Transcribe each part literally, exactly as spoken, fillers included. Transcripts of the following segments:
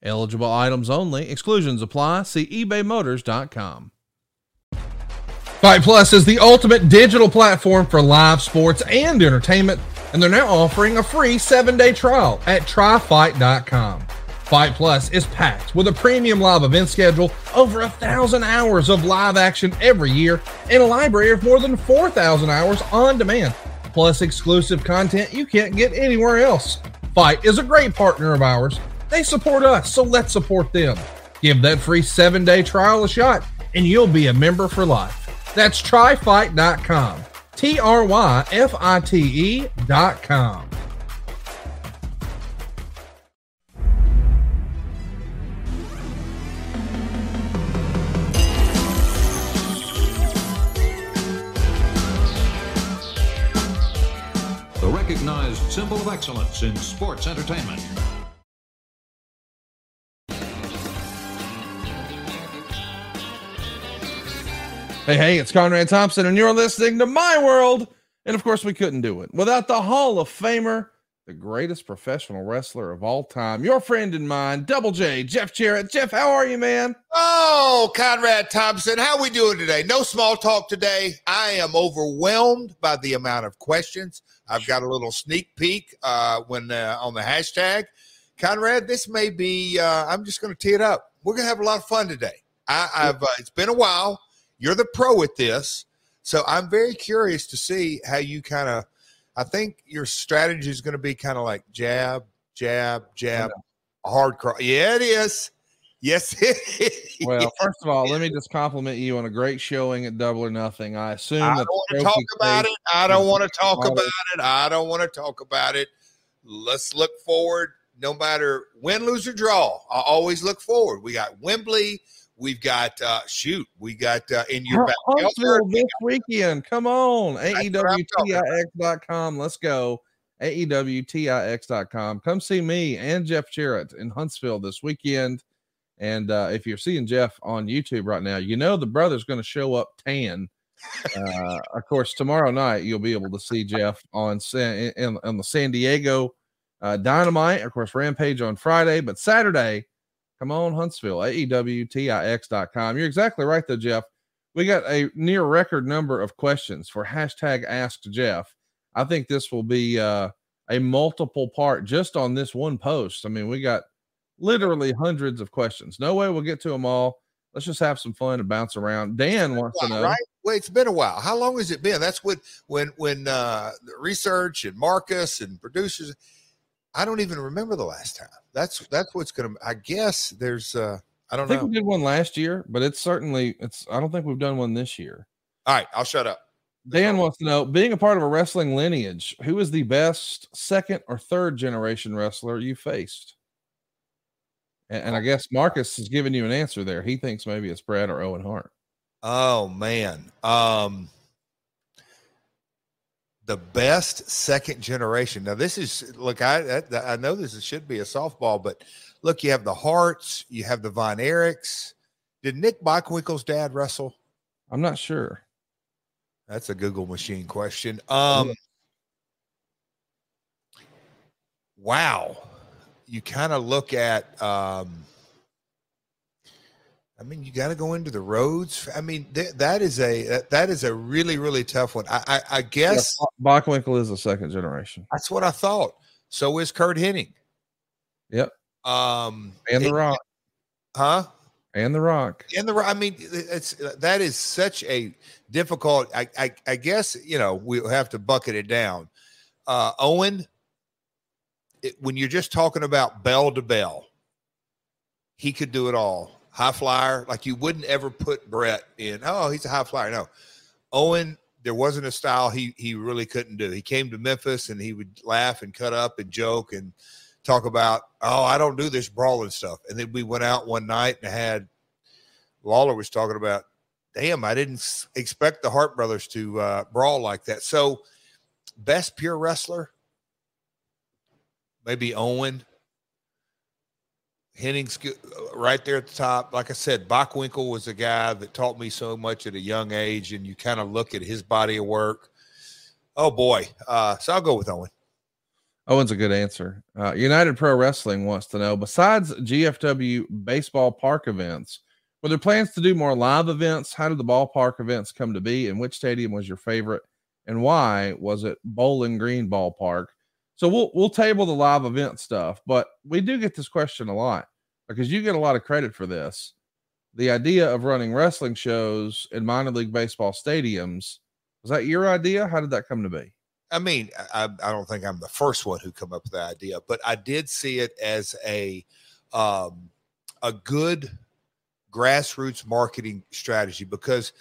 Eligible items only. Exclusions apply. See ebay motors dot com. Fight Plus is the ultimate digital platform for live sports and entertainment, and they're now offering a free seven-day trial at try fight dot com. Fight Plus is packed with a premium live event schedule, over a thousand hours of live action every year, and a library of more than four thousand hours on demand, plus exclusive content you can't get anywhere else. Fight is a great partner of ours. They support us, so let's support them. Give that free seven-day trial a shot, and you'll be a member for life. That's try fight dot com. T R Y F I T E dot com. The recognized symbol of excellence in sports entertainment. Hey, hey, it's Conrad Thompson, and you're listening to My World. And of course, we couldn't do it without the Hall of Famer, the greatest professional wrestler of all time, your friend and mine, Double J, Jeff Jarrett. Jeff, how are you, man? Oh, Conrad Thompson, how we doing today? No small talk today. I am overwhelmed by the amount of questions. I've got a little sneak peek uh, when uh, on the hashtag. Conrad, this may be, uh, I'm just going to tee it up. We're going to have a lot of fun today. I, I've uh, it's been a while. You're the pro at this, so I'm very curious to see how you kind of – I think your strategy is going to be kind of like jab, jab, jab, hard cross. Yeah, it is. Yes, it is. Well, first of all, let me just compliment you on a great showing at Double or Nothing. I assume – I don't want to talk about it. I don't want to talk about it. I don't want to talk about it. Let's look forward. No matter win, lose, or draw, I always look forward. We got Wembley. We've got, uh, shoot, we got uh, in your backyard. Huntsville this weekend. Come on. A E W T I X dot com. Let's go. A E W T I X dot com. Come see me and Jeff Jarrett in Huntsville this weekend. And uh, if you're seeing Jeff on YouTube right now, you know the brother's going to show up tan. Uh, of course, tomorrow night you'll be able to see Jeff on, San, in, on the San Diego uh, Dynamite. Of course, Rampage on Friday, but Saturday, come on, Huntsville, A E W T I X dot com. You're exactly right, though, Jeff. We got a near record number of questions for hashtag Ask Jeff. I think this will be uh, a multiple part just on this one post. I mean, we got literally hundreds of questions. No way we'll get to them all. Let's just have some fun and bounce around. Dan wants while, to know. Right? Well, it's been a while. How long has it been? That's when, when, when uh, the research and Marcus and producers – I don't even remember the last time. That's that's what's gonna. I guess there's. Uh, I don't know. I think know. We did one last year, but it's certainly it's. I don't think we've done one this year. All right, I'll shut up. Dan wants to know: being a part of a wrestling lineage, who is the best second or third generation wrestler you faced? And, and I guess Marcus has given you an answer there. He thinks maybe it's Brad or Owen Hart. Oh man, um, the best second generation. Now this is, look, I, I I know this should be a softball, but look, you have the Harts, you have the Von Erichs. Did Nick Bockwinkel's dad wrestle? I'm not sure. That's a Google machine question. Um, yeah. Wow. You kind of look at, um, I mean, you got to go into the roads. I mean, th- that is a that is a really, really tough one. I I, I guess yeah, Bockwinkel is a second generation. That's what I thought. So is Kurt Hennig. Yep. Um, and The Rock. Huh? And The Rock. And The Rock. I mean, it's that is such a difficult. I I, I guess you know we'll have to bucket it down. Uh, Owen, it, when you're just talking about bell to bell, he could do it all. High flyer, like you wouldn't ever put Brett in. Oh, he's a high flyer. No, Owen, there wasn't a style he he really couldn't do. He came to Memphis and he would laugh and cut up and joke and talk about, oh, I don't do this brawling stuff. And then we went out one night and had Lawler was talking about, damn, I didn't expect the Hart brothers to uh, brawl like that. So best pure wrestler, maybe Owen. Henning's right there at the top. Like I said, Bockwinkel was a guy that taught me so much at a young age, and you kind of look at his body of work. Oh, boy. Uh, so I'll go with Owen. Owen's a good answer. Uh, United Pro Wrestling wants to know, besides G F W baseball park events, were there plans to do more live events? How did the ballpark events come to be, and which stadium was your favorite, and why was it Bowling Green Ballpark? So we'll, we'll table the live event stuff, but we do get this question a lot because you get a lot of credit for this. The idea of running wrestling shows in minor league baseball stadiums, was that your idea? How did that come to be? I mean, I, I don't think I'm the first one who come up with the idea, but I did see it as a, um, a good grassroots marketing strategy, because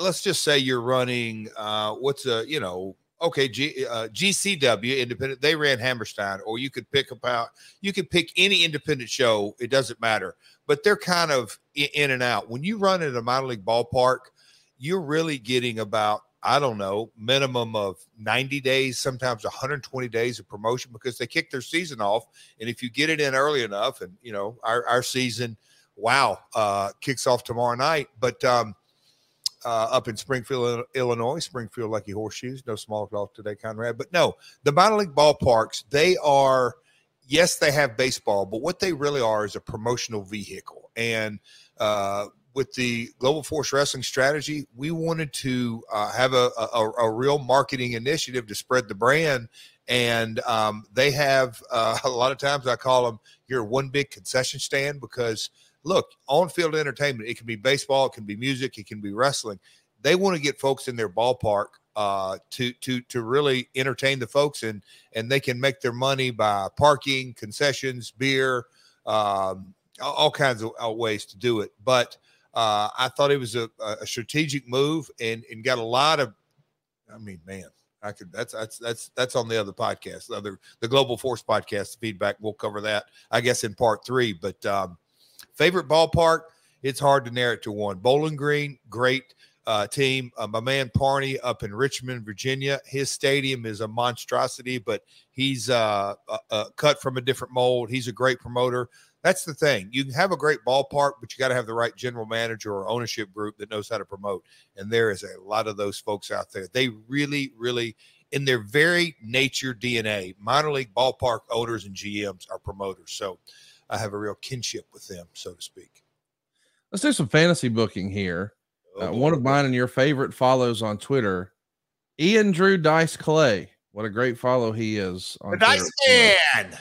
let's just say you're running, uh, what's a, you know, okay, G, uh, G C W independent. They ran Hammerstein, or you could pick about. You could pick any independent show. It doesn't matter. But they're kind of in and out. When you run at a minor league ballpark, you're really getting about, I don't know, minimum of ninety days, sometimes one hundred twenty days of promotion, because they kick their season off. And if you get it in early enough, and you know our our season, wow, uh, kicks off tomorrow night. But um, Uh, up in Springfield, Illinois, Springfield Lucky Horseshoes, no small golf today, Conrad. But no, the minor league ballparks, they are, yes, they have baseball, but what they really are is a promotional vehicle. And uh, with the Global Force Wrestling strategy, we wanted to uh, have a, a, a real marketing initiative to spread the brand. And um, they have, uh, a lot of times I call them your one big concession stand, because look, on-field entertainment, it can be baseball, it can be music, it can be wrestling. They want to get folks in their ballpark uh, to to to really entertain the folks, and and they can make their money by parking, concessions, beer, um, all kinds of ways to do it. But uh, I thought it was a, a strategic move, and and got a lot of, I mean, man, I could that's that's that's that's on the other podcast, the other the Global Force podcast feedback. We'll cover that, I guess, in part three, but. Um, Favorite ballpark, it's hard to narrow it to one. Bowling Green, great uh, team. Uh, my man Parney up in Richmond, Virginia, his stadium is a monstrosity, but he's uh, uh, uh, cut from a different mold. He's a great promoter. That's the thing. You can have a great ballpark, but you got to have the right general manager or ownership group that knows how to promote, and there is a lot of those folks out there. They really, really, in their very nature D N A, minor league ballpark owners and G Ms are promoters, so I have a real kinship with them, so to speak. Let's do some fantasy booking here. Uh, one of mine and your favorite follows on Twitter, Ian Drew Dice Clay. What a great follow he is on Twitter. Dice Man.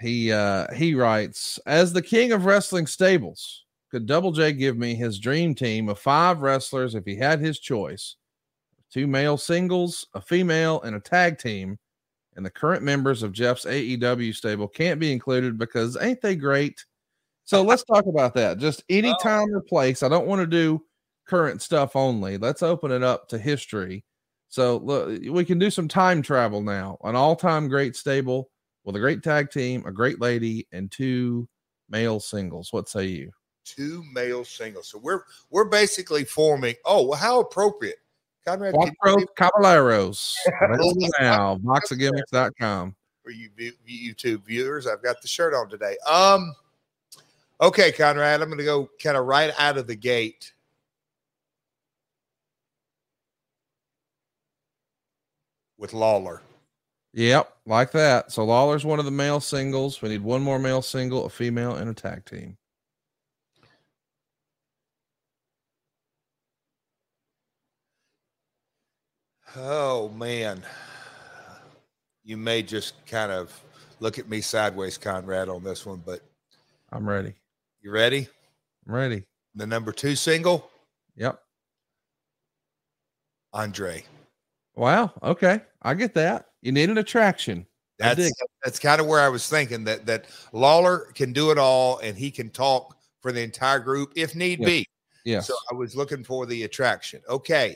He uh, he writes, as the king of wrestling stables, could Double J give me his dream team of five wrestlers if he had his choice? Two male singles, a female, and a tag team. And the current members of Jeff's A E W stable can't be included because ain't they great? So let's talk about that. Just any time or place. I don't want to do current stuff only. Let's open it up to history. So look, we can do some time travel now. An all-time great stable with a great tag team, a great lady, and two male singles. What say you? Two male singles. So we're we're basically forming. Oh, well, how appropriate. Conrad, Quattro Caballeros. Now, box of gimmicks dot com. For you YouTube viewers, I've got the shirt on today. Um, okay, Conrad, I'm going to go kind of right out of the gate. With Lawler. Yep, like that. So Lawler's one of the male singles. We need one more male single, a female, and a tag team. Oh, man. You may just kind of look at me sideways, Conrad, on this one, but I'm ready. You ready? I'm ready. The number two single? Yep. Andre. Wow. Okay. I get that. You need an attraction. That's that's kind of where I was thinking, that that Lawler can do it all, and he can talk for the entire group if need yes. be. Yeah. So I was looking for the attraction. Okay.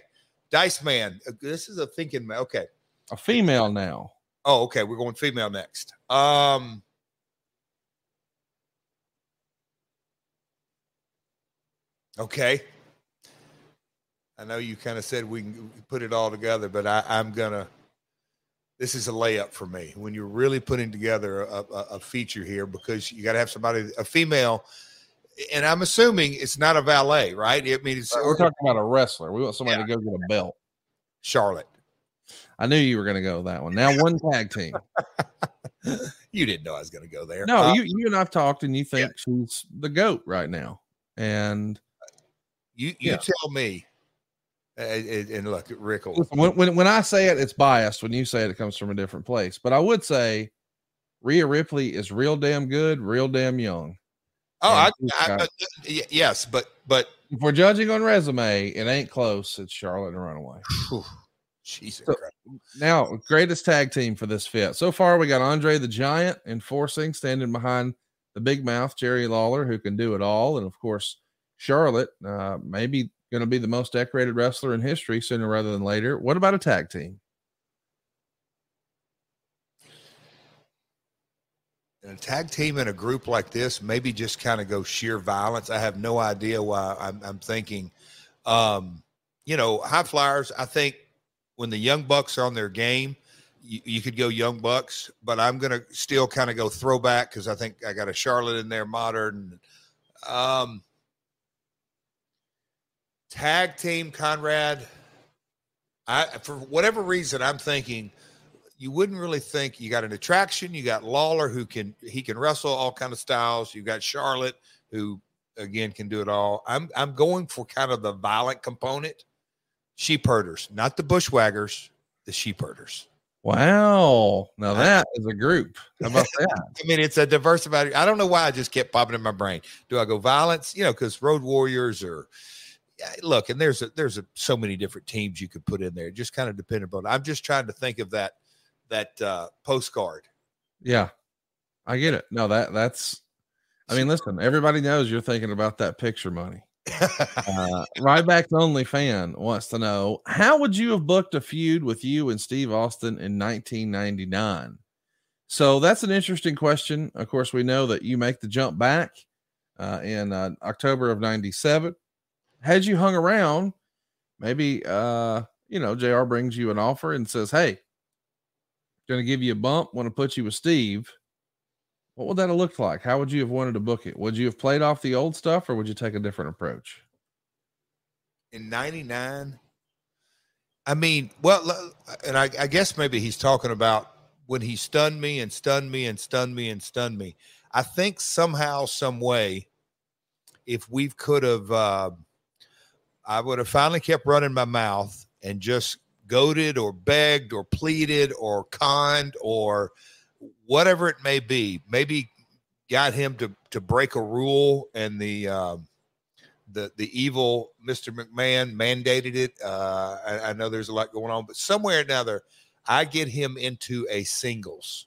Dice Man, this is a thinking man. Okay. A female now. Oh, okay. We're going female next. Um, Okay. I know you kind of said we can put it all together, but I, I'm going to, this is a layup for me. When you're really putting together a, a, a feature here, because you got to have somebody, a female, and I'm assuming it's not a valet, right? I mean, it's, we're talking about a wrestler. We want somebody yeah. to go get a belt. Charlotte. I knew you were going to go with that one. Now one tag team. You didn't know I was going to go there. No, um, you, you and I've talked, and you think yeah. she's the GOAT right now. And you, you yeah. tell me. Uh, and look, Rick. When, when when I say it, it's biased. When you say it, it comes from a different place. But I would say Rhea Ripley is real damn good, real damn young. Oh, I, I, I, yes, but but if we're judging on resume, it ain't close. It's Charlotte and Runaway. Whew. Jesus so, Christ. Now, greatest tag team for this fit. So far, we got Andre the Giant enforcing, standing behind the big mouth, Jerry Lawler, who can do it all. And, of course, Charlotte, uh, maybe going to be the most decorated wrestler in history sooner rather than later. What about a tag team? And a tag team in a group like this, maybe just kind of go sheer violence. I have no idea why I'm, I'm thinking. Um, you know, high flyers, I think, when the Young Bucks are on their game, you, you could go Young Bucks, but I'm going to still kind of go throwback because I think I got a Charlotte in there, modern. Um, tag team, Conrad, I, for whatever reason, I'm thinking you wouldn't really think you got an attraction. You got Lawler who can, he can wrestle all kinds of styles. You got Charlotte who, again, can do it all. I'm, I'm going for kind of the violent component. Sheep herders, not the bushwhackers, the sheep herders. Wow. Now that is a group. How about that? I mean, it's a diversified. I don't know why I just kept popping in my brain. Do I go violence? You know, because Road Warriors or look, and there's a, there's a, so many different teams you could put in there. Just kind of dependent on. I'm just trying to think of that, that uh, postcard. Yeah, I get it. No, that that's, I mean, listen, everybody knows you're thinking about that picture money. uh, Ryback's only fan wants to know, how would you have booked a feud with you and Steve Austin in nineteen ninety-nine? So that's an interesting question. Of course, we know that you make the jump back uh, in uh, October of ninety-seven. Had you hung around, maybe, uh, you know, J R brings you an offer and says, hey, going to give you a bump, want to put you with Steve. What would that have looked like? How would you have wanted to book it? Would you have played off the old stuff, or would you take a different approach? In ninety-nine, I mean, well, and I, I guess maybe he's talking about when he stunned me and stunned me and stunned me and stunned me. I think somehow, some way, if we could have, uh, I would have finally kept running my mouth and just goaded or begged or pleaded or conned or whatever it may be, maybe got him to, to break a rule, and the, um, the, the evil Mister McMahon mandated it. Uh, I, I know there's a lot going on, but somewhere or another, I get him into a singles,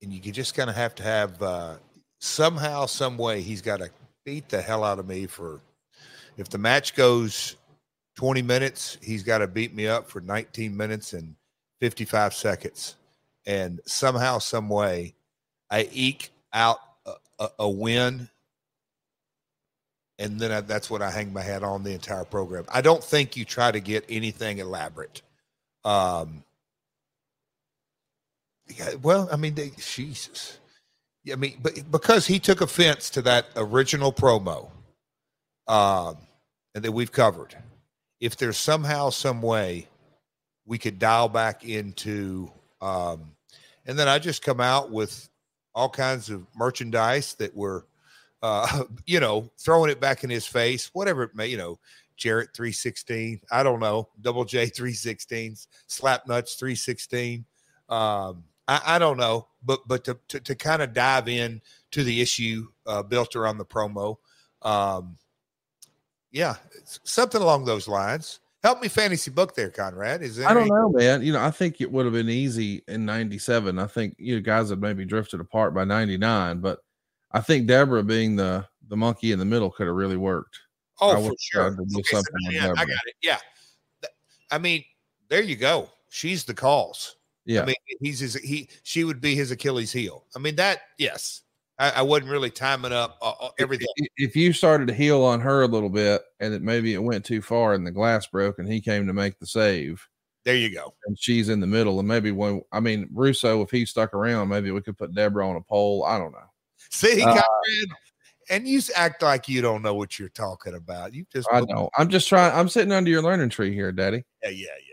and you can just kind of have to have, uh, somehow, some way, he's got to beat the hell out of me for, if the match goes twenty minutes, he's got to beat me up for nineteen minutes and fifty-five seconds. And somehow, some way, I eke out a, a, a win. And then I, that's what I hang my hat on the entire program. I don't think you try to get anything elaborate. Um, yeah, well, I mean, they, Jesus. I mean, but because he took offense to that original promo um, and that we've covered. If there's somehow, some way, we could dial back into, um, and then I just come out with all kinds of merchandise that were, uh, you know, throwing it back in his face, whatever it may, you know, Jarrett three sixteen, I don't know, Double J three sixteens, Slap Nuts three sixteen, um, I, I don't know, but but to to, to kind of dive in to the issue uh, built around the promo, um, yeah, something along those lines. Help me fantasy book there, Conrad. Is there I don't know, man. You know, I think it would have been easy in ninety-seven. I think you guys had maybe drifted apart by ninety-nine, but I think Deborah being the, the monkey in the middle could have really worked. Oh, I for sure. To do okay, something so, yeah, I got it. Yeah. I mean, there you go. She's the cause. Yeah. I mean, he's his, he, she would be his Achilles heel. I mean, that, yes. I, I wasn't really timing up uh, everything. If, if you started to heal on her a little bit, and it maybe it went too far, and the glass broke, and he came to make the save. There you go. And she's in the middle, and maybe when I mean Russo, if he stuck around, maybe we could put Deborah on a pole. I don't know. See, Conrad, uh, and you act like you don't know what you're talking about. You just I know. I'm just trying. I'm sitting under your learning tree here, Daddy. Yeah, yeah, yeah.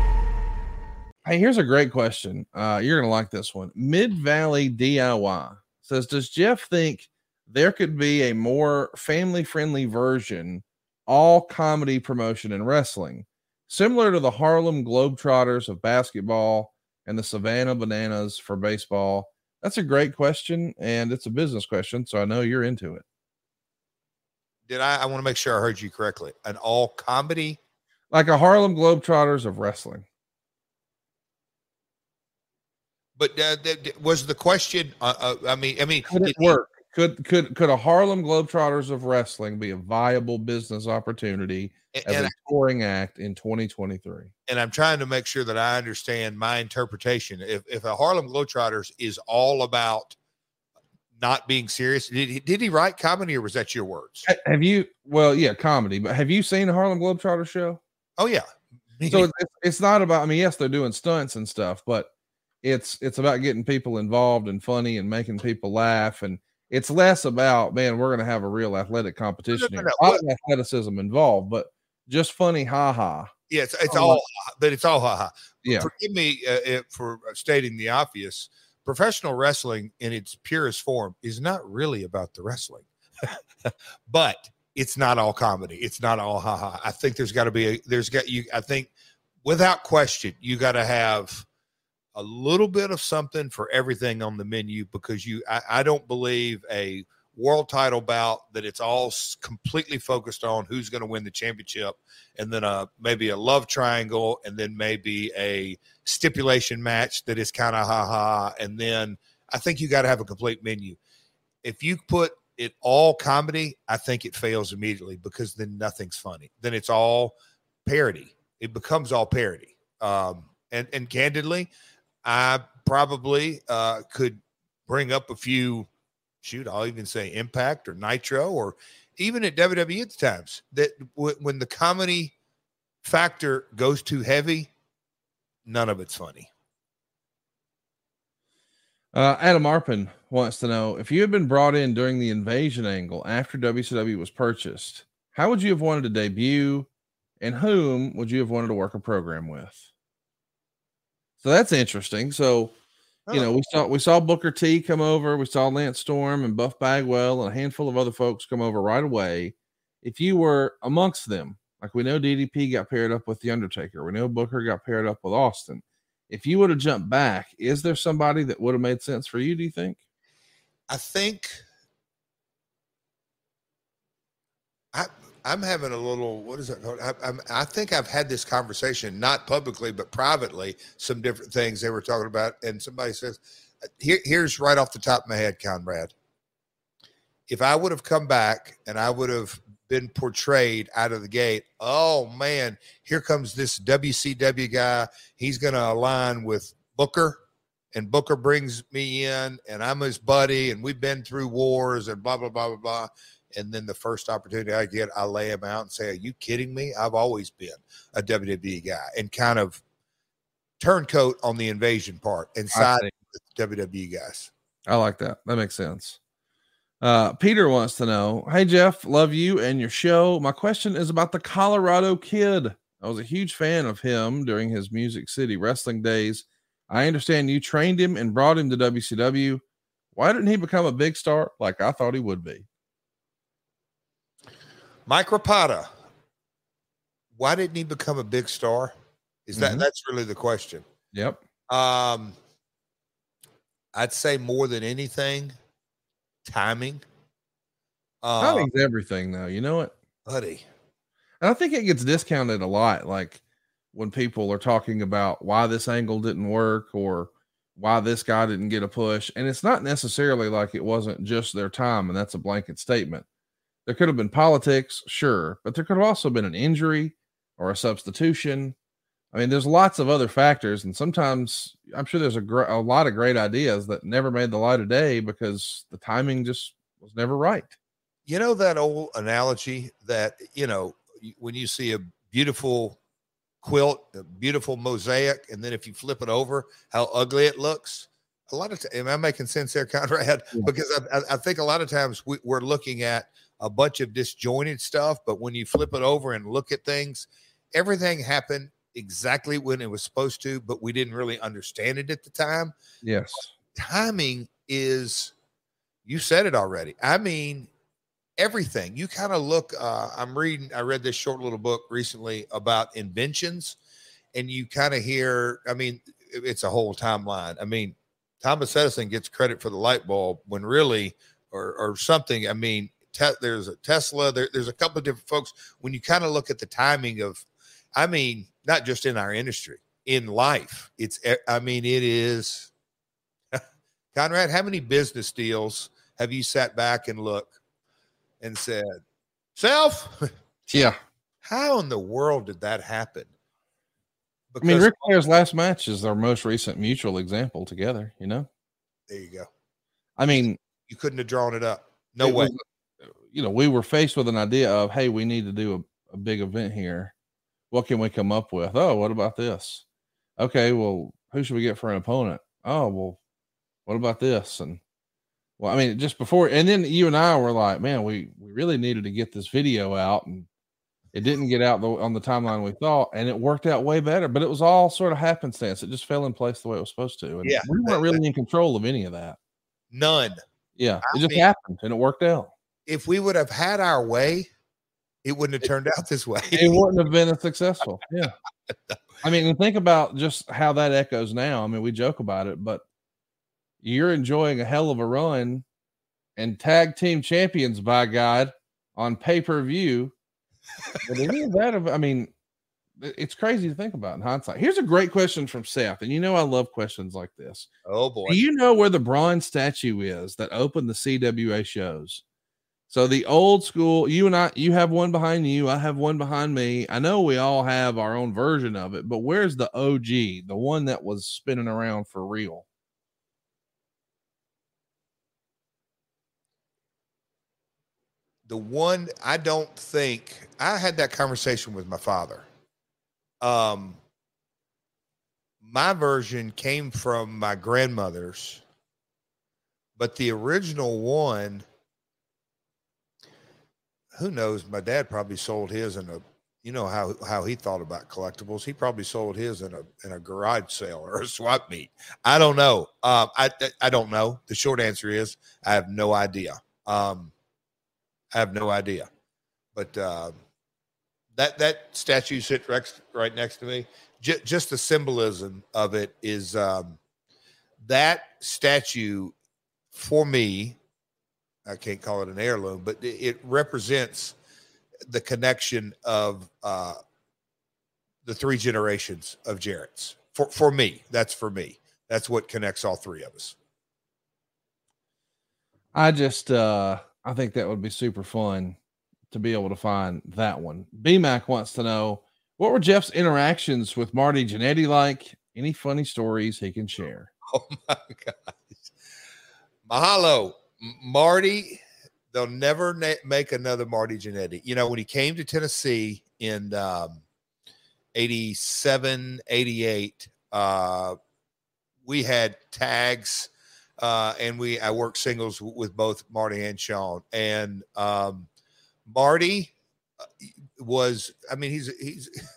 Hey, here's a great question. Uh, you're going to like this one. Mid-Valley D I Y says, does Jeff think there could be a more family-friendly version, all comedy promotion in wrestling, similar to the Harlem Globetrotters of basketball and the Savannah Bananas for baseball? That's a great question, and it's a business question, so I know you're into it. Did I, I want to make sure I heard you correctly. An all comedy? Like a Harlem Globetrotters of wrestling. But uh, th- th- was the question? Uh, uh, I mean, I mean, could it work? Could could could a Harlem Globetrotters of wrestling be a viable business opportunity and, as and a touring I, act in twenty twenty-three? And I'm trying to make sure that I understand my interpretation. If if a Harlem Globetrotters is all about not being serious, did he, did he write comedy, or was that your words? Have you? Well, yeah, comedy. But have you seen the Harlem Globetrotters show? Oh yeah. So it's, it's not about. I mean, yes, they're doing stunts and stuff, but. It's it's about getting people involved and funny and making people laugh, and it's less about, man, we're going to have a real athletic competition. No, no, no, no. A lot of athleticism involved, but just funny, ha ha. Yeah, it's, it's oh, all, but it's all ha ha. Yeah. Forgive me uh, it, for stating the obvious. Professional wrestling in its purest form is not really about the wrestling, but it's not all comedy. It's not all ha ha. I think there's got to be a, there's got you. I think without question, you got to have a little bit of something for everything on the menu, because you, I, I don't believe a world title bout that it's all completely focused on who's going to win the championship, and then a, maybe a love triangle, and then maybe a stipulation match that is kind of ha ha. And then I think you got to have a complete menu. If you put it all comedy, I think it fails immediately, because then nothing's funny. Then it's all parody. It becomes all parody. Um, and, and candidly, I probably uh, could bring up a few, shoot, I'll even say Impact or Nitro, or even at W W E at the times, that w- when the comedy factor goes too heavy, none of it's funny. Uh, Adam Arpin wants to know, if you had been brought in during the invasion angle after W C W was purchased, how would you have wanted to debut, and whom would you have wanted to work a program with? So that's interesting. So, you know, we saw we saw Booker T come over. We saw Lance Storm and Buff Bagwell and a handful of other folks come over right away. If you were amongst them, like we know D D P got paired up with The Undertaker. We know Booker got paired up with Austin. If you would have jumped back, is there somebody that would have made sense for you, do you think? I think I I'm having a little, what is it called? I, I'm, I think I've had this conversation, not publicly, but privately, some different things they were talking about. And somebody says, Here, here's right off the top of my head, Conrad. If I would have come back and I would have been portrayed out of the gate, oh man, here comes this W C W guy. He's going to align with Booker, and Booker brings me in, and I'm his buddy, and we've been through wars and blah, blah, blah, blah, blah. And then the first opportunity I get, I lay him out and say, are you kidding me? I've always been a W W E guy, and kind of turncoat on the invasion part and side with W W E guys. I like that. That makes sense. Uh, Peter wants to know, hey, Jeff, love you and your show. My question is about the Colorado Kid. I was a huge fan of him during his Music City wrestling days. I understand you trained him and brought him to W C W. Why didn't he become a big star like I thought he would be? Mike Rapata, why didn't he become a big star? Is that, mm-hmm. that's really the question. Yep. Um, I'd say more than anything, timing. Uh, Timing's everything, though. You know what, buddy? And I think it gets discounted a lot. Like when people are talking about why this angle didn't work or why this guy didn't get a push. And it's not necessarily like it wasn't just their time. And that's a blanket statement. There could have been politics, sure, but there could have also been an injury or a substitution. I mean, there's lots of other factors. And sometimes I'm sure there's a, gr a lot of great ideas that never made the light of day because the timing just was never right. You know, that old analogy that, you know, when you see a beautiful quilt, a beautiful mosaic, and then if you flip it over, how ugly it looks. A lot of, am I making sense there, Conrad? Yeah. Because I, I think a lot of times we, we're looking at a bunch of disjointed stuff, but when you flip it over and look at things, everything happened exactly when it was supposed to, but we didn't really understand it at the time. Yes. But timing is, you said it already. I mean, everything. You kind of look, uh, I'm reading, I read this short little book recently about inventions, and you kind of hear, I mean, it's a whole timeline. I mean, Thomas Edison gets credit for the light bulb when really, or, or something. I mean, te there's a Tesla, there, there's a couple of different folks. When you kind of look at the timing of, I mean, not just in our industry, in life, it's, I mean, it is. Conrad, how many business deals have you sat back and looked and said, self, yeah, how in the world did that happen? Because I mean, Ric Flair's last match is our most recent mutual example together, you know? There you go. I mean, you couldn't have drawn it up. No way. Was, you know, we were faced with an idea of, hey, we need to do a, a big event here. What can we come up with? Oh, what about this? Okay, well, who should we get for an opponent? Oh, well, what about this? And well, I mean, just before, and then you and I were like, man, we, we really needed to get this video out, and it didn't get out the, on the timeline we thought, and it worked out way better, but it was all sort of happenstance. It just fell in place the way it was supposed to. And yeah, we weren't really in control of any of that. None. Yeah. It I just mean, happened, and it worked out. If we would have had our way, it wouldn't have turned it, out this way. It wouldn't have been as successful. Yeah. I mean, and think about just how that echoes now. I mean, we joke about it, but you're enjoying a hell of a run and tag team champions, by God, on pay-per-view. But any of that, I mean, it's crazy to think about in hindsight. Here's a great question from Seth. And you know, I love questions like this. Oh boy. Do you know where the bronze statue is that opened the C W A shows? So the old school, you and I, you have one behind you. I have one behind me. I know we all have our own version of it, but where's the O G, the one that was spinning around for real? The one, I don't think, I had that conversation with my father. Um, my version came from my grandmother's, but the original one, who knows? My dad probably sold his in a, you know how, how he thought about collectibles. He probably sold his in a, in a garage sale or a swap meet. I don't know. Um, I, I don't know. The short answer is I have no idea. Um, I have no idea, but uh, that that statue sits right next to me. J just the symbolism of it is um, that statue for me. I can't call it an heirloom, but it represents the connection of uh, the three generations of Jarrett's. For for me, that's for me. That's what connects all three of us. I just. Uh... I think that would be super fun to be able to find that one. B Mac wants to know, what were Jeff's interactions with Marty Jannetty like? Any funny stories he can share? Oh, my gosh. Mahalo. Marty, they'll never make another Marty Jannetty. You know, when he came to Tennessee in um, eighty-seven, eighty-eight, uh, we had tags. Uh, and we, I worked singles with both Marty and Shawn, and um, Marty was, I mean, he's, he's,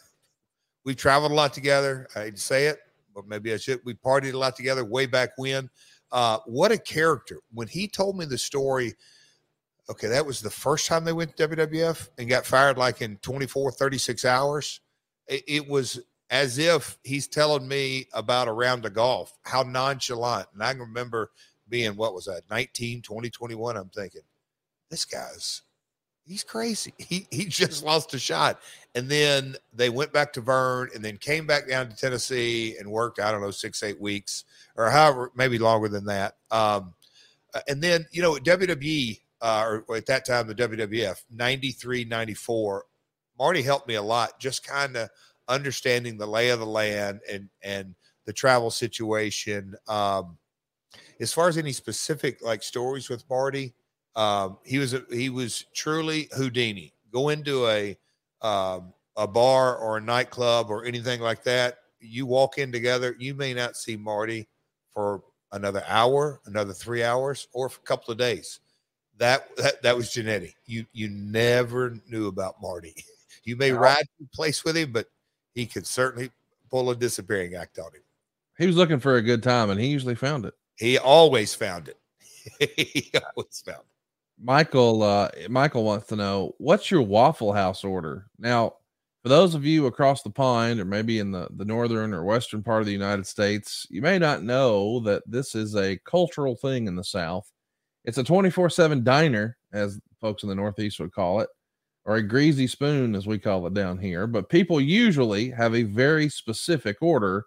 we traveled a lot together. I hate to say it, but maybe I should. We partied a lot together way back when. Uh, what a character. When he told me the story, okay, that was the first time they went to W W F and got fired like in twenty-four, thirty-six hours. It, it was as if he's telling me about a round of golf, how nonchalant. And I remember being, what was that, nineteen, twenty, twenty-one, I'm thinking, this guy's, he's crazy. He, he just lost a shot. And then they went back to Vern and then came back down to Tennessee and worked, I don't know, six, eight weeks or however, maybe longer than that. Um, and then, you know, at W W E, uh, or at that time, the W W F, ninety-three, ninety-four, Marty helped me a lot, just kind of understanding the lay of the land and, and the travel situation. Um, as far as any specific like stories with Marty, um, he was, a, he was truly Houdini. Go into a, um, a bar or a nightclub or anything like that. You walk in together. You may not see Marty for another hour, another three hours, or for a couple of days. That, that, that was Jannetty. You, you never knew about Marty. You may ride to a place with him, but he could certainly pull a disappearing act on him. He was looking for a good time, and he usually found it. He always found it. He always found it. Michael, uh, Michael wants to know, what's your Waffle House order? Now, for those of you across the pond, or maybe in the, the northern or western part of the United States, you may not know that this is a cultural thing in the South. It's a twenty-four seven diner, as folks in the Northeast would call it, or a greasy spoon, as we call it down here. But people usually have a very specific order.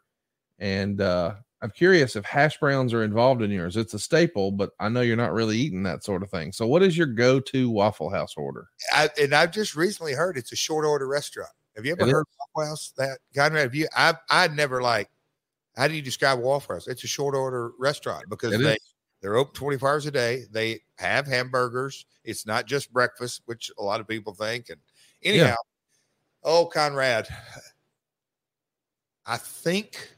And uh, I'm curious if hash browns are involved in yours. It's a staple, but I know you're not really eating that sort of thing. So what is your go-to Waffle House order? I, and I've just recently heard it's a short order restaurant. Have you ever it heard of Waffle House? That Conrad, have you? I I never like, how do you describe Waffle House? It's a short order restaurant because it they is. They're open twenty-four hours a day. They have hamburgers. It's not just breakfast, which a lot of people think. And anyhow, yeah. Oh, Conrad, I think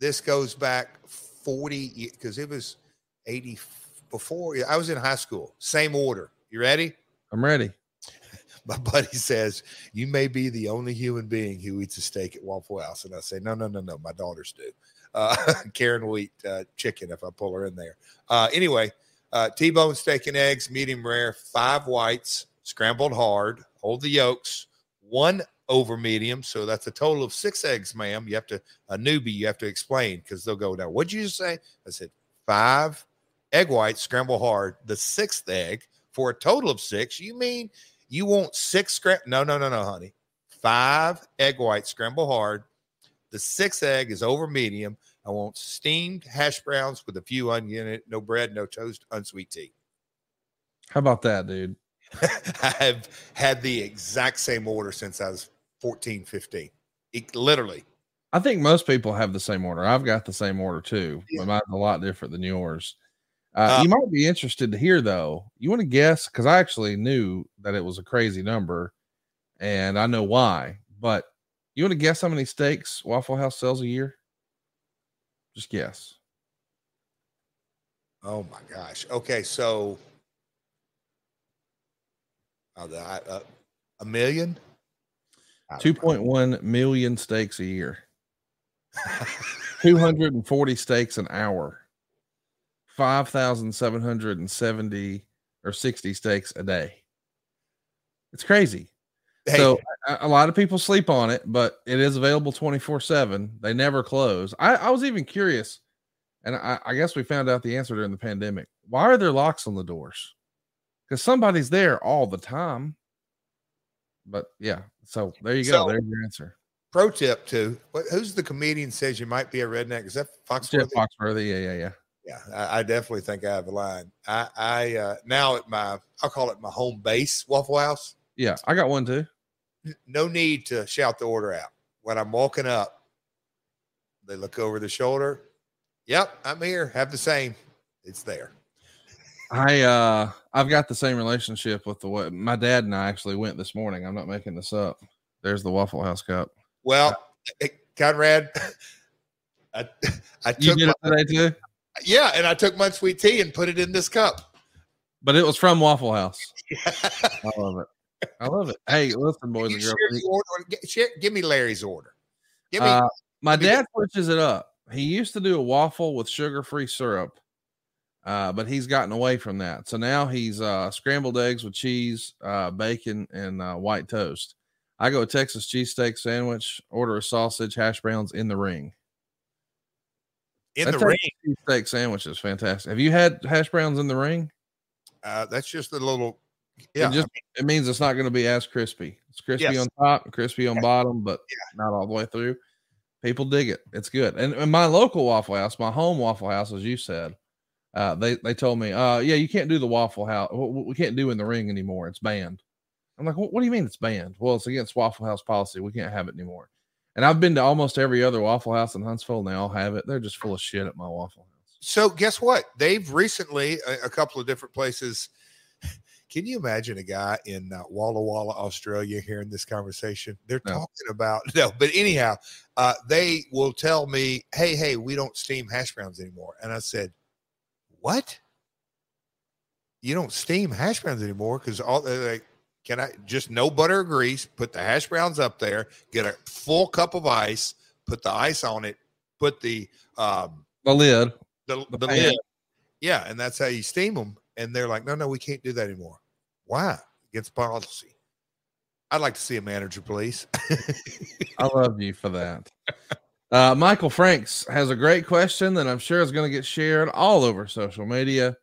this goes back forty years because it was eighty before. I was in high school. Same order. You ready? I'm ready. My buddy says, you may be the only human being who eats a steak at Waffle House. And I say, no, no, no, no. My daughters do. Uh, Karen will eat uh, chicken if I pull her in there. Uh, anyway, uh, T-bone steak and eggs, medium rare, five whites, scrambled hard, hold the yolks, one over medium. So that's a total of six eggs, ma'am. You have to, a newbie, you have to explain because they'll go, now, what'd you just say? I said, five egg whites, scrambled hard, the sixth egg for a total of six. You mean you want six scram? No, no, no, no, honey. Five egg whites, scrambled hard. The sixth egg is over medium. I want steamed hash browns with a few onion in it, no bread, no toast, unsweet tea. How about that, dude? I've had the exact same order since I was fourteen, fifteen. It, literally. I think most people have the same order. I've got the same order too, yeah. But mine's a lot different than yours. Uh, um, you might be interested to hear though. You want to guess? Cause I actually knew that it was a crazy number and I know why, but you want to guess how many steaks Waffle House sells a year? Just guess. Oh my gosh. Okay. So uh, uh, a million, two point one million steaks a year, two hundred forty steaks an hour, five thousand seven hundred seventy or sixty steaks a day. It's crazy. Hey. So a, a lot of people sleep on it, but it is available twenty-four seven. They never close. I, I was even curious, and I, I guess we found out the answer during the pandemic. Why are there locks on the doors? Because somebody's there all the time. But yeah, so there you go. So, there's your answer. Pro tip too. What, who's the comedian says you might be a redneck? Is that Foxworthy? Jeff Foxworthy. Yeah, yeah, yeah. Yeah, I, I definitely think I have a line. I, I uh, now at my, I'll call it my home base Waffle House. Yeah, I got one too. No need to shout the order out. When I'm walking up, they look over the shoulder. Yep, I'm here. Have the same. It's there. I, uh, I've got the same relationship with the way my dad and I actually went this morning. I'm not making this up. There's the Waffle House cup. Well, Conrad, I, I took you did my, it today too? Yeah. And I took my sweet tea and put it in this cup, but it was from Waffle House. I love it. I love it. Hey, listen, boys and girls. Order, share, give me Larry's order. Give me, uh, my give dad me switches it up. He used to do a waffle with sugar-free syrup, uh, but he's gotten away from that. So now he's uh, scrambled eggs with cheese, uh, bacon, and uh, white toast. I go Texas cheesesteak sandwich, order a sausage, hash browns in the ring. In the ring? Cheesesteak sandwich is fantastic. Have you had hash browns in the ring? Uh, that's just a little... Yeah. It, just, it means it's not going to be as crispy. It's crispy yes. on top and crispy on yeah. bottom, but yeah. not all the way through. People dig it. It's good. And, and my local Waffle House, my home Waffle House, as you said, uh, they, they told me, uh, yeah, you can't do the Waffle House. We can't do in the ring anymore. It's banned. I'm like, what, what do you mean it's banned? Well, it's against Waffle House policy. We can't have it anymore. And I've been to almost every other Waffle House in Huntsville, and they all have it. They're just full of shit at my Waffle House. So guess what? They've recently, a, a couple of different places. Can you imagine a guy in uh, Walla Walla, Australia, hearing this conversation? They're no. talking about, no, but anyhow, uh, they will tell me, hey, hey, we don't steam hash browns anymore. And I said, what? You don't steam hash browns anymore? Because all they're like, can I just no butter or grease, put the hash browns up there, get a full cup of ice, put the ice on it, put the, um, the lid, the, the, the lid. Yeah. And that's how you steam them. And they're like, no, no, we can't do that anymore. Why? Against policy. I'd like to see a manager, please. I love you for that. Uh, Michael Franks has a great question that I'm sure is going to get shared all over social media.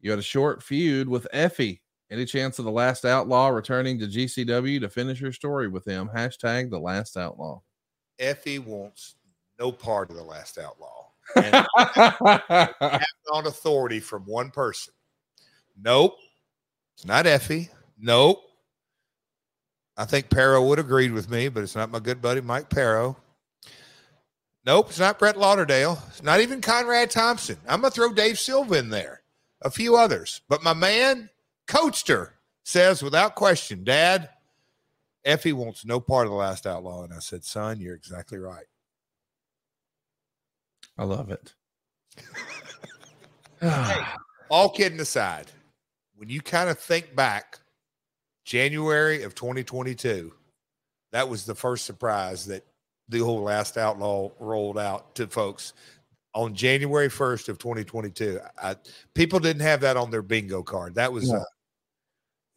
You had a short feud with Effie. Any chance of the Last Outlaw returning to G C W to finish your story with him? Hashtag the Last Outlaw. Effie wants no part of the Last Outlaw. And I have on authority from one person. Nope. It's not Effie. Nope. I think Perro would agreed with me, but it's not my good buddy, Mike Perro. Nope. It's not Brett Lauderdale. It's not even Conrad Thompson. I'm going to throw Dave Silva in there. A few others. But my man, Coachster, says without question, Dad, Effie wants no part of the Last Outlaw. And I said, son, you're exactly right. I love it. Hey, all kidding aside, when you kind of think back, January of twenty twenty-two, that was the first surprise that the whole Last Outlaw rolled out to folks. On January first of twenty twenty-two, I, people didn't have that on their bingo card. That was, no. Uh,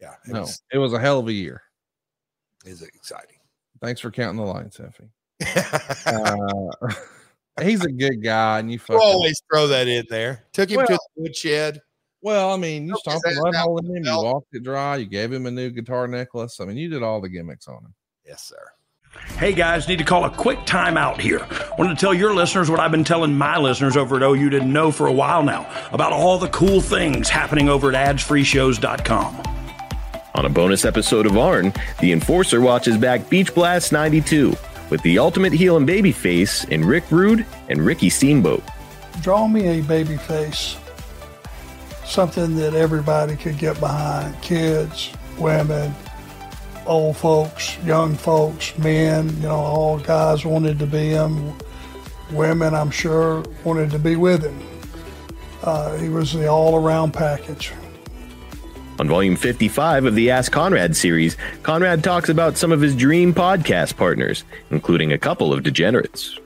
yeah. It, no, was, it was a hell of a year. Is it exciting? Thanks for counting the lines, Effie. uh, he's a good guy, and you fucking always throw that in there. Took him well, to the woodshed. Well, I mean, you stomped a mud hole in him, you walked it dry, you gave him a new guitar necklace. I mean, you did all the gimmicks on him. Yes, sir. Hey guys, need to call a quick timeout here. Wanted to tell your listeners what I've been telling my listeners over at O U Didn't Know for a while now about all the cool things happening over at ads free shows dot com. On a bonus episode of Arn, the Enforcer watches back Beach Blast ninety-two with the ultimate heel and babyface in Rick Rude and Ricky Steamboat. Draw me a babyface, something that everybody could get behind, kids, women, old folks, young folks, men, you know, all guys wanted to be him. Women, I'm sure, wanted to be with him. Uh, he was the all-around package. On volume fifty-five of the Ask Conrad series, Conrad talks about some of his dream podcast partners, including a couple of degenerates.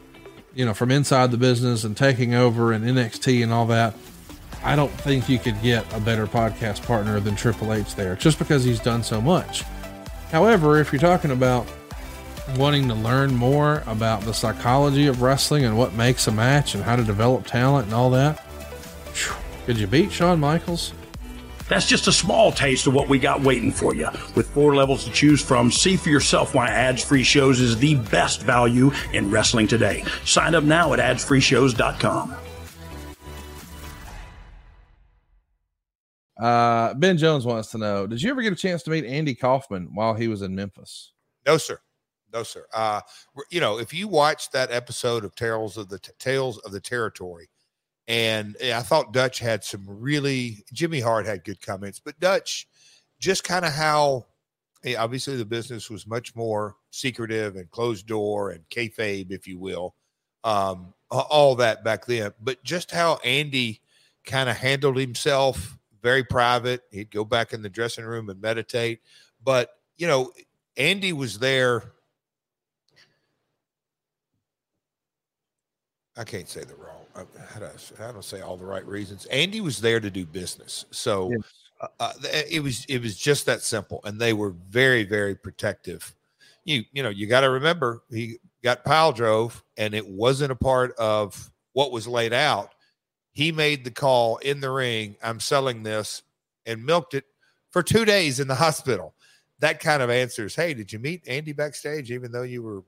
You know, from inside the business and taking over and N X T and all that, I don't think you could get a better podcast partner than Triple H there, just because he's done so much. However, if you're talking about wanting to learn more about the psychology of wrestling and what makes a match and how to develop talent and all that, could you beat Shawn Michaels? That's just a small taste of what we got waiting for you. With four levels to choose from, see for yourself why Ads Free Shows is the best value in wrestling today. Sign up now at ads free shows dot com. Uh, Ben Jones wants to know, did you ever get a chance to meet Andy Kaufman while he was in Memphis? No, sir. No, sir. Uh, you know, if you watch that episode of Tales of the T- Tales of the Territory, and I thought Dutch had some really, Jimmy Hart had good comments, but Dutch, just kind of how, hey, obviously the business was much more secretive and closed door and kayfabe, if you will, um, all that back then, but just how Andy kind of handled himself. Very private. He'd go back in the dressing room and meditate. But, you know, Andy was there. I can't say the wrong. How do I, I don't say all the right reasons. Andy was there to do business. So yes. uh, it was it was just that simple. And they were very, very protective. You, you know, you got to remember, he got pile drove, and it wasn't a part of what was laid out. He made the call in the ring, I'm selling this, and milked it for two days in the hospital. That kind of answers, hey, did you meet Andy backstage, even though you were,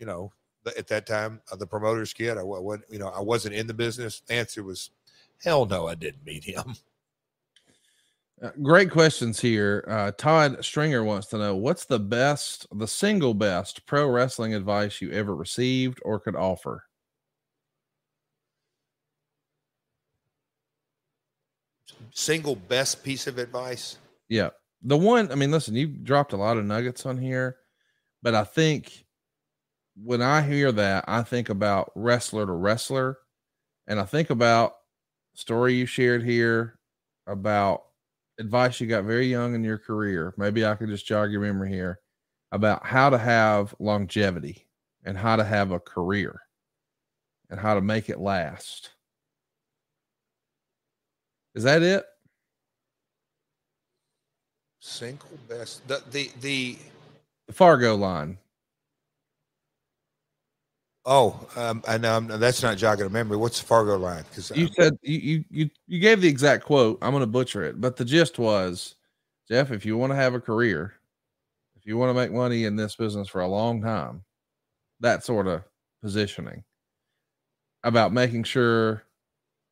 you know, at that time, uh, the promoter's kid? I, I, you know, I wasn't in the business. The answer was, hell no, I didn't meet him. Uh, great questions here. Uh, Todd Stringer wants to know, what's the best, the single best pro wrestling advice you ever received or could offer? Single best piece of advice? Yeah. The one, I mean, listen, you dropped a lot of nuggets on here, but I think when I hear that, I think about wrestler to wrestler, and I think about story you shared here about advice you got very young in your career. Maybe I could just jog your memory here about how to have longevity and how to have a career and how to make it last. Is that it? Single best, the, the, the, the Fargo line. Oh, um, and um, that's not jogging a memory. What's the Fargo line? Because you I'm, said you, you, you gave the exact quote. I'm going to butcher it, but the gist was, Jeff, if you want to have a career, if you want to make money in this business for a long time, that sort of positioning about making sure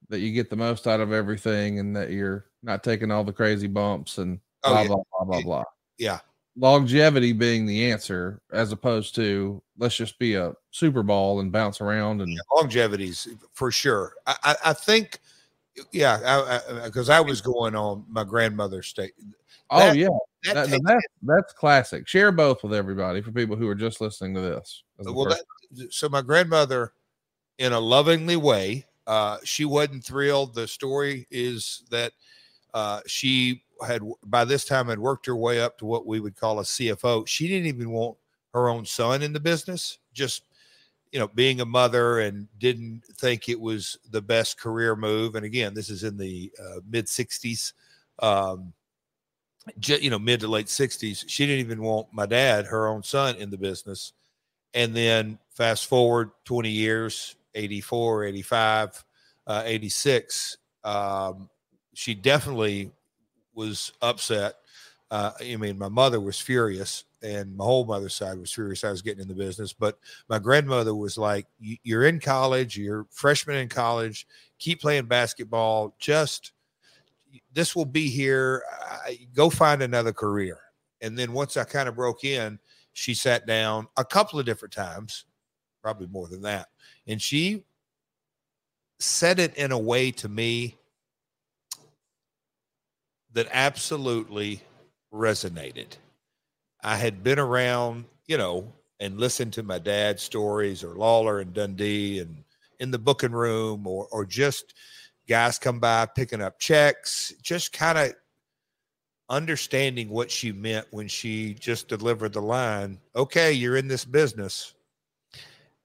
that you get the most out of everything and that you're not taking all the crazy bumps and blah, oh, yeah. blah, blah, blah, blah. Yeah. Longevity being the answer, as opposed to let's just be a Super Bowl and bounce around. And yeah, longevity's for sure. I, I, I think, yeah, because I, I, I was going on my grandmother's state. That, oh, yeah. That that, takes, that's, that's classic. Share both with everybody for people who are just listening to this. Well, that, so my grandmother, in a lovingly way, uh, she wasn't thrilled. The story is that uh, she had by this time had worked her way up to what we would call a C F O. She didn't even want her own son in the business, just, you know, being a mother, and didn't think it was the best career move. And again, this is in the uh, mid sixties, um, you know, mid to late sixties. She didn't even want my dad, her own son, in the business. And then fast forward twenty years, eighty-four, eighty-five, uh, eighty-six. Um, she definitely was upset. Uh, I mean, my mother was furious, and my whole mother's side was furious I was getting in the business. But my grandmother was like, you're in college, you're freshman in college, keep playing basketball. Just, this will be here. I, go find another career. And then once I kind of broke in, she sat down a couple of different times, probably more than that. And she said it in a way to me that absolutely resonated. I had been around, you know, and listened to my dad's stories, or Lawler and Dundee, and in the booking room, or or just guys come by picking up checks, just kind of understanding what she meant when she just delivered the line, okay, you're in this business,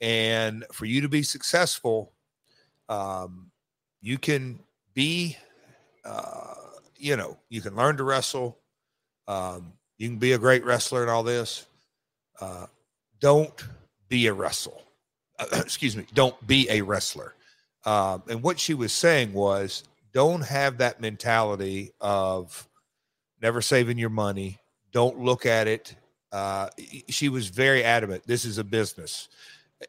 and for you to be successful, um, you can be, uh, you know, you can learn to wrestle. Um, you can be a great wrestler and all this. Uh, don't be a wrestler. Uh, excuse me. Don't be a wrestler. Um, and what she was saying was, don't have that mentality of never saving your money. Don't look at it. Uh, she was very adamant. This is a business.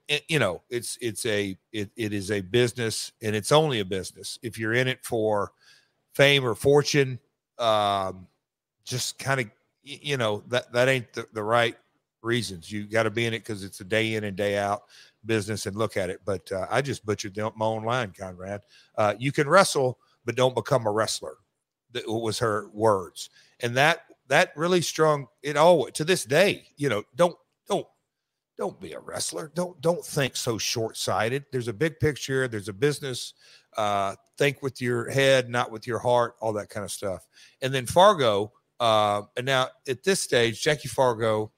It, you know, it's, it's a, it, it is a business, and it's only a business if you're in it for fame or fortune. Um, just kind of, you know, that, that ain't the, the right reasons. You got to be in it because it's a day in and day out business, and look at it. But uh, I just butchered the, my own line, Conrad. Uh, you can wrestle, but don't become a wrestler. That was her words. And that, that really strung it all to this day. You know, don't, don't, don't be a wrestler. Don't, don't think so short-sighted. There's a big picture. There's a business. Uh, think with your head, not with your heart, all that kind of stuff. And then Fargo, uh, and now at this stage, Jackie Fargo,